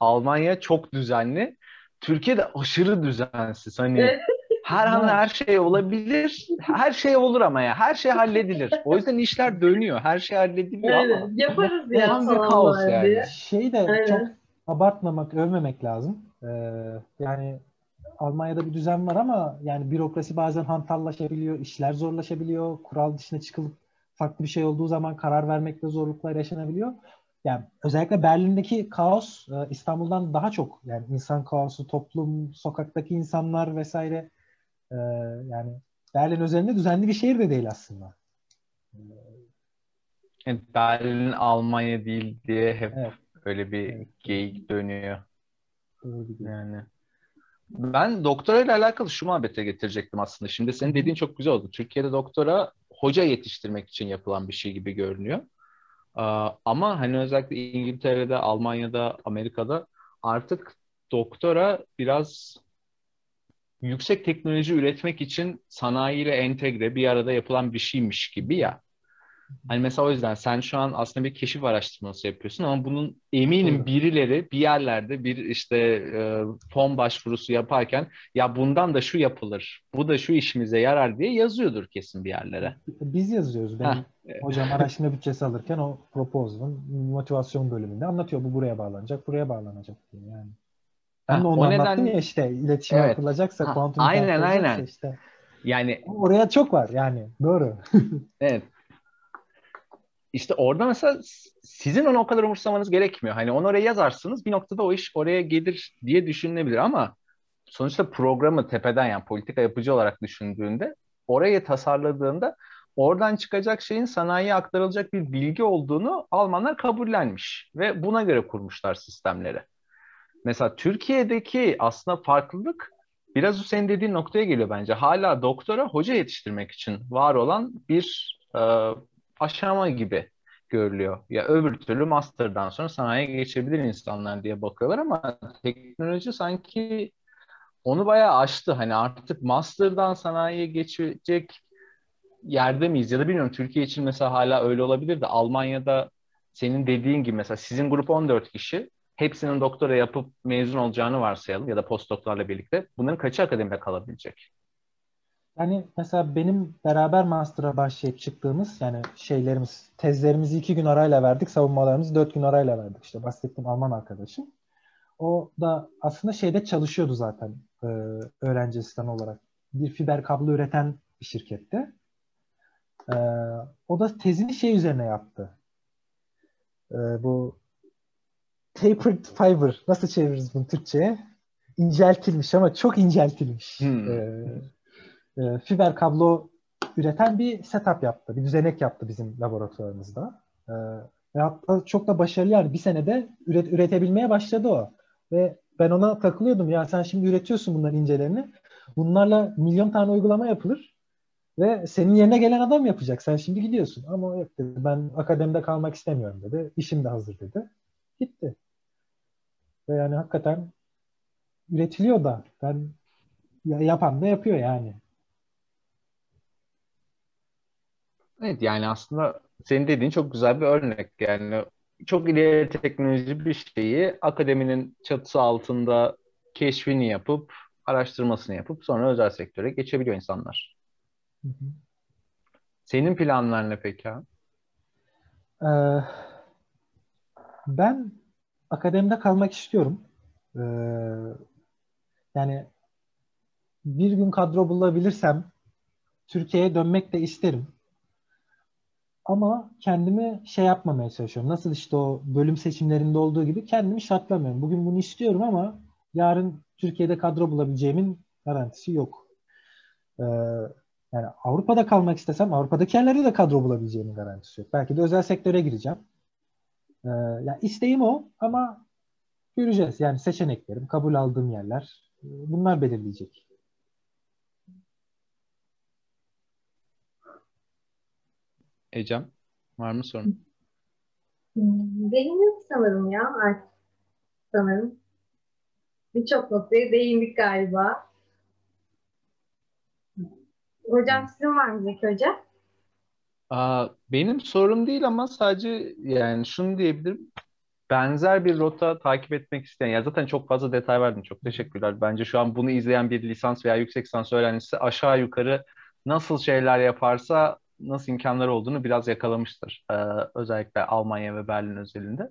Almanya çok düzenli. Türkiye'de aşırı düzensiz. Hani her an her şey olabilir. Her şey olur ama ya. Her şey halledilir. O yüzden işler dönüyor. Her şey hallediliyor ama. Evet, yaparız ya. Kaos yani. Evet. Çok abartmamak, övmemek lazım. Yani Almanya'da bir düzen var ama yani bürokrasi bazen hantallaşabiliyor, işler zorlaşabiliyor, kural dışına çıkılıp farklı bir şey olduğu zaman karar vermekte zorluklar yaşanabiliyor. Yani özellikle Berlin'deki kaos İstanbul'dan daha çok. Yani insan kaosu, toplum, sokaktaki insanlar vesaire. Yani Berlin özelinde düzenli bir şehir de değil aslında. Evet, Berlin Almanya değil diye hep öyle bir geyik dönüyor. Yani. Ben doktora ile alakalı şu muhabbete getirecektim aslında. Şimdi senin dediğin çok güzel oldu. Türkiye'de doktora hoca yetiştirmek için yapılan bir şey gibi görünüyor. Ama hani özellikle İngiltere'de, Almanya'da, Amerika'da artık doktora biraz yüksek teknoloji üretmek için sanayiyle entegre bir arada yapılan bir şeymiş gibi ya. Hani mesela o yüzden sen şu an aslında bir keşif araştırması yapıyorsun ama bunun eminim birileri bir yerlerde bir fon başvurusu yaparken ya bundan da şu yapılır, bu da şu işimize yarar diye yazıyordur kesin bir yerlere. Biz yazıyoruz. Ben hocam araştırma bütçesi alırken o proposal'ın motivasyon bölümünde anlatıyor. Bu buraya bağlanacak, buraya bağlanacak diye yani. Ben de onu anlattım ya iletişime yapılacaksa kuantum yapılacaksa işte. Yani, oraya çok var yani. Doğru. Evet. İşte orada mesela sizin onu o kadar umursamanız gerekmiyor. Hani onu oraya yazarsınız, bir noktada o iş oraya gelir diye düşünülebilir ama sonuçta programı tepeden yani politika yapıcı olarak düşündüğünde, oraya tasarladığında oradan çıkacak şeyin sanayiye aktarılacak bir bilgi olduğunu Almanlar kabullenmiş ve buna göre kurmuşlar sistemleri. Mesela Türkiye'deki aslında farklılık biraz o senin dediğin noktaya geliyor bence. Hala doktora hoca yetiştirmek için var olan bir aşama gibi görülüyor. Ya öbür türlü master'dan sonra sanayiye geçebilir insanlar diye bakıyorlar ama teknoloji sanki onu bayağı aştı. Hani artık master'dan sanayiye geçecek yerde miyiz? Ya da bilmiyorum, Türkiye için mesela hala öyle olabilir de Almanya'da senin dediğin gibi mesela sizin grup 14 kişi, hepsinin doktora yapıp mezun olacağını varsayalım ya da postdoklarla birlikte. Bunların kaçı akademide kalabilecek? Yani mesela benim beraber master'a başlayıp çıktığımız yani tezlerimizi 2 gün arayla verdik, savunmalarımızı 4 gün arayla verdik. İşte bahsettiğim Alman arkadaşım. O da aslında çalışıyordu zaten öğrenci asistan olarak. Bir fiber kablo üreten bir şirkette. O da tezini üzerine yaptı. Bu tapered fiber, nasıl çeviririz bunu Türkçe'ye? İnceltilmiş ama çok inceltilmiş. Fiber kablo üreten bir setup yaptı. Bir düzenek yaptı bizim laboratuvarımızda. Ve hatta çok da başarılı yani. Bir senede üretebilmeye başladı o. Ve ben ona takılıyordum. Ya sen şimdi üretiyorsun bunların incelerini. Bunlarla milyon tane uygulama yapılır. Ve senin yerine gelen adam yapacak. Sen şimdi gidiyorsun. Ama yok dedi. Ben akademide kalmak istemiyorum dedi. İşim de hazır dedi. Gitti. Ve yani hakikaten üretiliyor da. Yapan da yapıyor yani. Evet yani aslında senin dediğin çok güzel bir örnek. Yani çok ileri teknoloji bir şeyi akademinin çatısı altında keşfini yapıp, araştırmasını yapıp sonra özel sektöre geçebiliyor insanlar. Hı hı. Senin planlar ne peki? Ben akademide kalmak istiyorum. Yani bir gün kadro bulabilirsem Türkiye'ye dönmek de isterim. Ama kendimi şey yapmamaya çalışıyorum. Nasıl işte o bölüm seçimlerinde olduğu gibi kendimi şartlamıyorum. Bugün bunu istiyorum ama yarın Türkiye'de kadro bulabileceğimin garantisi yok. Yani Avrupa'da kalmak istesem Avrupa'daki yerlerde de kadro bulabileceğimin garantisi yok. Belki de özel sektöre gireceğim. Yani isteğim o ama göreceğiz. Yani seçeneklerim, kabul aldığım yerler bunlar belirleyecek. Ecem, var mı sorun? Benim yok sanırım ya artık. Sanırım. Birçok noktaya değindik galiba. Hocam sizin var mı Zeki Hocam? Benim sorum değil ama sadece yani şunu diyebilirim. Benzer bir rota takip etmek isteyen, ya zaten çok fazla detay verdim. Çok teşekkürler. Bence şu an bunu izleyen bir lisans veya yüksek lisans öğrencisi aşağı yukarı nasıl şeyler yaparsa nasıl imkanları olduğunu biraz yakalamıştır. Özellikle Almanya ve Berlin özelinde.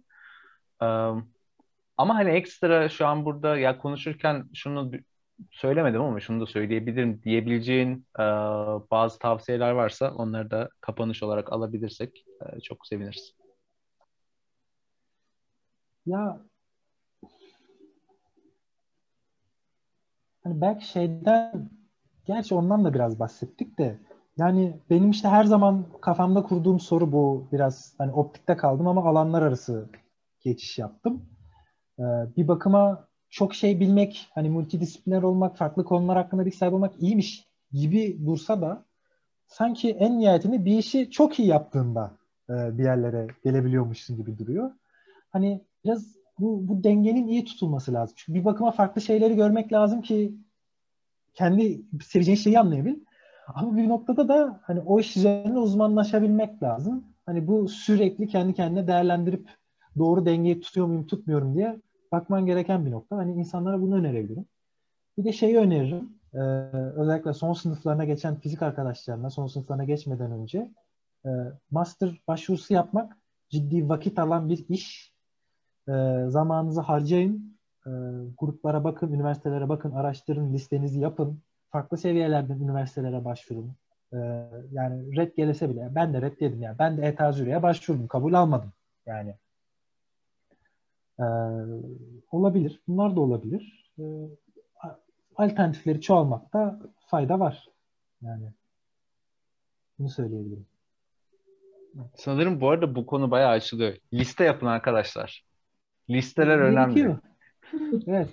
Ama hani ekstra şu an burada ya konuşurken şunu söylemedim ama şunu da söyleyebilirim diyebileceğin bazı tavsiyeler varsa onları da kapanış olarak alabilirsek çok seviniriz. Ya hani belki şeyden gerçi ondan da biraz bahsettik de yani benim işte her zaman kafamda kurduğum soru bu biraz hani optikte kaldım ama alanlar arası geçiş yaptım. Bir bakıma çok şey bilmek, hani multidisipliner olmak, farklı konular hakkında bilgi sahibi olmak iyiymiş gibi dursa da sanki en nihayetinde bir işi çok iyi yaptığında bir yerlere gelebiliyormuşsun gibi duruyor. Hani biraz bu dengenin iyi tutulması lazım. Çünkü bir bakıma farklı şeyleri görmek lazım ki kendi seveceğin şeyi anlayabil. Ama bir noktada da hani o iş üzerine uzmanlaşabilmek lazım. Hani bu sürekli kendi kendine değerlendirip doğru dengeyi tutuyor muyum, tutmuyorum diye bakman gereken bir nokta. Hani insanlara bunu önerebilirim. Bir de şeyi öneririm. Özellikle son sınıflarına geçen fizik arkadaşlarına, son sınıflarına geçmeden önce master başvurusu yapmak ciddi vakit alan bir iş. Zamanınızı harcayın. Gruplara bakın, üniversitelere bakın, araştırın, listenizi yapın. Farklı seviyelerden üniversitelere başvurun. Yani red gelese bile ben de red dedim ya. Yani ben de Etazüre'ye başvurdum. Kabul almadım. Yani olabilir. Bunlar da olabilir. Alternatifleri çoğalmakta fayda var. Yani bunu söyleyebilirim. Sanırım bu arada bu konu bayağı açılıyor. Liste yapın arkadaşlar. Listeler önemli. Evet.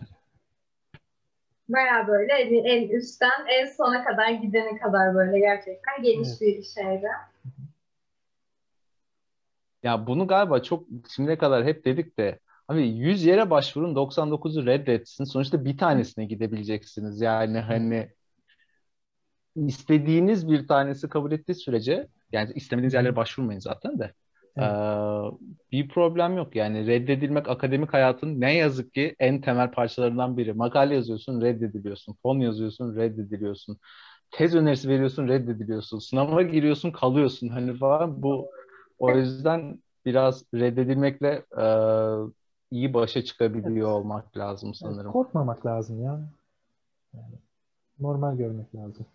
Bayağı böyle en üstten en sona kadar gidene kadar böyle gerçekten geniş bir şeydi. Ya bunu galiba çok şimdiye kadar hep dedik de abi 100 yere başvurun 99'u reddetsin. Sonuçta bir tanesine gidebileceksiniz. Yani hani istediğiniz bir tanesi kabul ettiği sürece yani istemediğiniz yerlere başvurmayın zaten de. Evet. Bir problem yok. Yani reddedilmek akademik hayatın ne yazık ki en temel parçalarından biri. Makale yazıyorsun, reddediliyorsun. Fon yazıyorsun, reddediliyorsun. Tez önerisi veriyorsun, reddediliyorsun. Sınava giriyorsun, kalıyorsun. Hani falan bu. O yüzden biraz reddedilmekle iyi başa çıkabiliyor olmak lazım sanırım. Yani korkmamak lazım ya. Yani normal görmek lazım.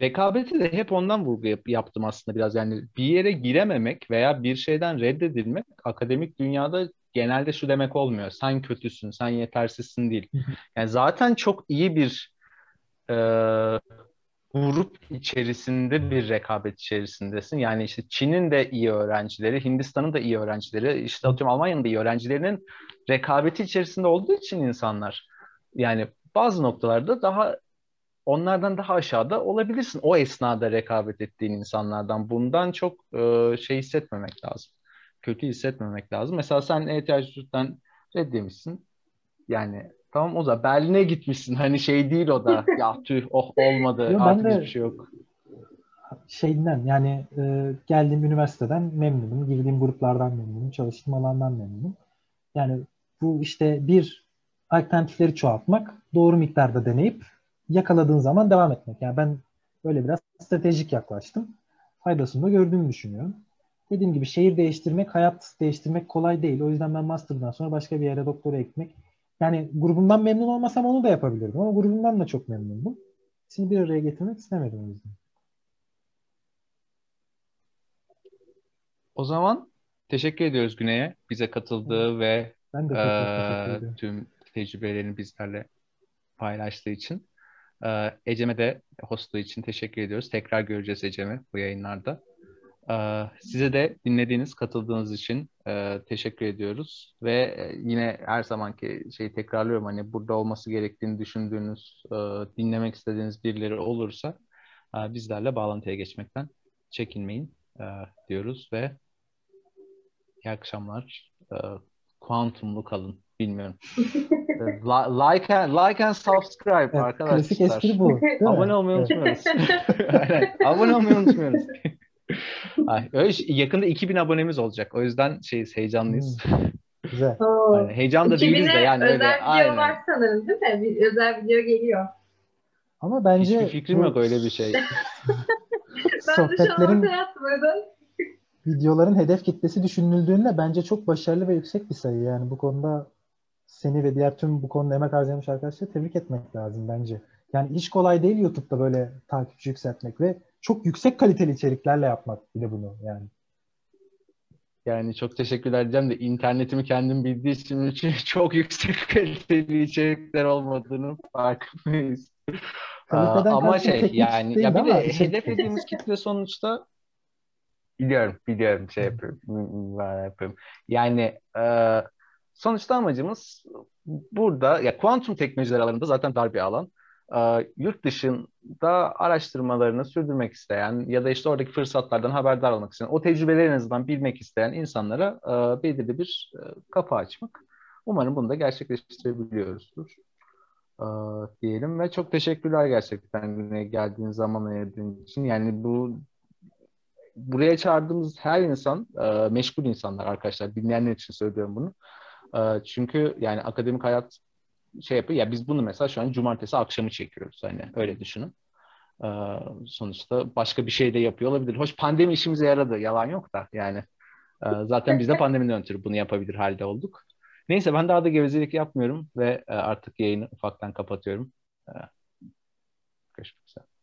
Rekabeti de hep ondan vurgu yaptım aslında biraz. Yani bir yere girememek veya bir şeyden reddedilmek akademik dünyada genelde şu demek olmuyor. Sen kötüsün, sen yetersizsin değil. Yani zaten çok iyi bir grup içerisinde bir rekabet içerisindesin. Yani işte Çin'in de iyi öğrencileri, Hindistan'ın da iyi öğrencileri, işte atıyorum Almanya'nın da iyi öğrencilerinin rekabeti içerisinde olduğu için insanlar yani bazı noktalarda daha onlardan daha aşağıda olabilirsin. O esnada rekabet ettiğin insanlardan. Bundan çok şey hissetmemek lazım. Kötü hissetmemek lazım. Mesela sen ETH'den reddemişsin. Yani tamam o da Berlin'e gitmişsin. Hani şey değil o da. Ya tüh oh olmadı. Yo, artık hiçbir şey yok. Şeyden yani geldiğim üniversiteden memnunum. Girdiğim gruplardan memnunum. Çalıştığım alandan memnunum. Yani bu işte bir alternatifleri çoğaltmak. Doğru miktarda deneyip yakaladığın zaman devam etmek. Yani ben Böyle biraz stratejik yaklaştım. Faydasını da gördüğümü düşünüyorum. Dediğim gibi şehir değiştirmek, hayat değiştirmek kolay değil. O yüzden ben master'dan sonra başka bir yere doktora gitmek. Yani grubumdan memnun olmasam onu da yapabilirdim ama grubumdan da çok memnundum. Şimdi bir araya getirmek istemedim o yüzden. O zaman teşekkür ediyoruz Güney'e. Bize katıldığı ve ben de tüm tecrübelerini bizlerle paylaştığı için. Ecem'e de hostluğu için teşekkür ediyoruz. Tekrar göreceğiz Ecem'i bu yayınlarda. Size de dinlediğiniz, katıldığınız için teşekkür ediyoruz. Ve yine her zamanki şeyi tekrarlıyorum. Hani burada olması gerektiğini düşündüğünüz, dinlemek istediğiniz birileri olursa bizlerle bağlantıya geçmekten çekinmeyin diyoruz ve iyi akşamlar. Kuantumlu kalın. Bilmiyorum. like and subscribe evet, arkadaşlar. Klasik espri bu. Abone olmayı unutmuyoruz. Aynen. Abone olmayı unutmuyoruz. Yakında 2000 abonemiz olacak. O yüzden heyecanlıyız. Güzel. Aynen. Heyecan da değiliz de yani. Özel video var sanırım değil mi? Bir özel video geliyor. Ama bence... Hiçbir fikrim yok öyle bir şey. Sohbetlerin... Videoların hedef kitlesi düşünüldüğünde bence çok başarılı ve yüksek bir sayı. Yani bu konuda seni ve diğer tüm bu konuda emek harcamış arkadaşları tebrik etmek lazım bence. Yani iş kolay değil YouTube'da böyle takipçi yükseltmek ve çok yüksek kaliteli içeriklerle yapmak bile bunu yani. Yani çok teşekkürler diyeceğim de internetimi kendim bildiğim için çok yüksek kaliteli içerikler olmadığını farkındayız. Ama yani ya bir de hedef ettiğimiz kitle sonuçta biliyorum yapıyorum. Yani sonuçta amacımız burada ya kuantum teknolojileri alanında zaten dar bir alan. Yurt dışında araştırmalarını sürdürmek isteyen ya da oradaki fırsatlardan haberdar olmak isteyen, o tecrübeleri en azından bilmek isteyen insanlara belirli bir kapı açmak. Umarım bunu da gerçekleştirebiliyoruzdur diyelim ve çok teşekkürler gerçekten geldiğiniz zaman ayırdığınız için. Yani buraya çağırdığımız her insan, meşgul insanlar arkadaşlar. Dinleyenler için söylüyorum bunu. Çünkü yani akademik hayat yapıyor. Ya biz bunu mesela şu an cumartesi akşamı çekiyoruz. Hani öyle düşünün. Sonuçta başka bir şey de yapıyor olabilir. Hoş pandemi işimize yaradı. Yalan yok da yani. Zaten biz de pandemiden ötürü bunu yapabilir halde olduk. Neyse ben daha da gevezelik yapmıyorum ve artık yayını ufaktan kapatıyorum. Görüşmek üzere.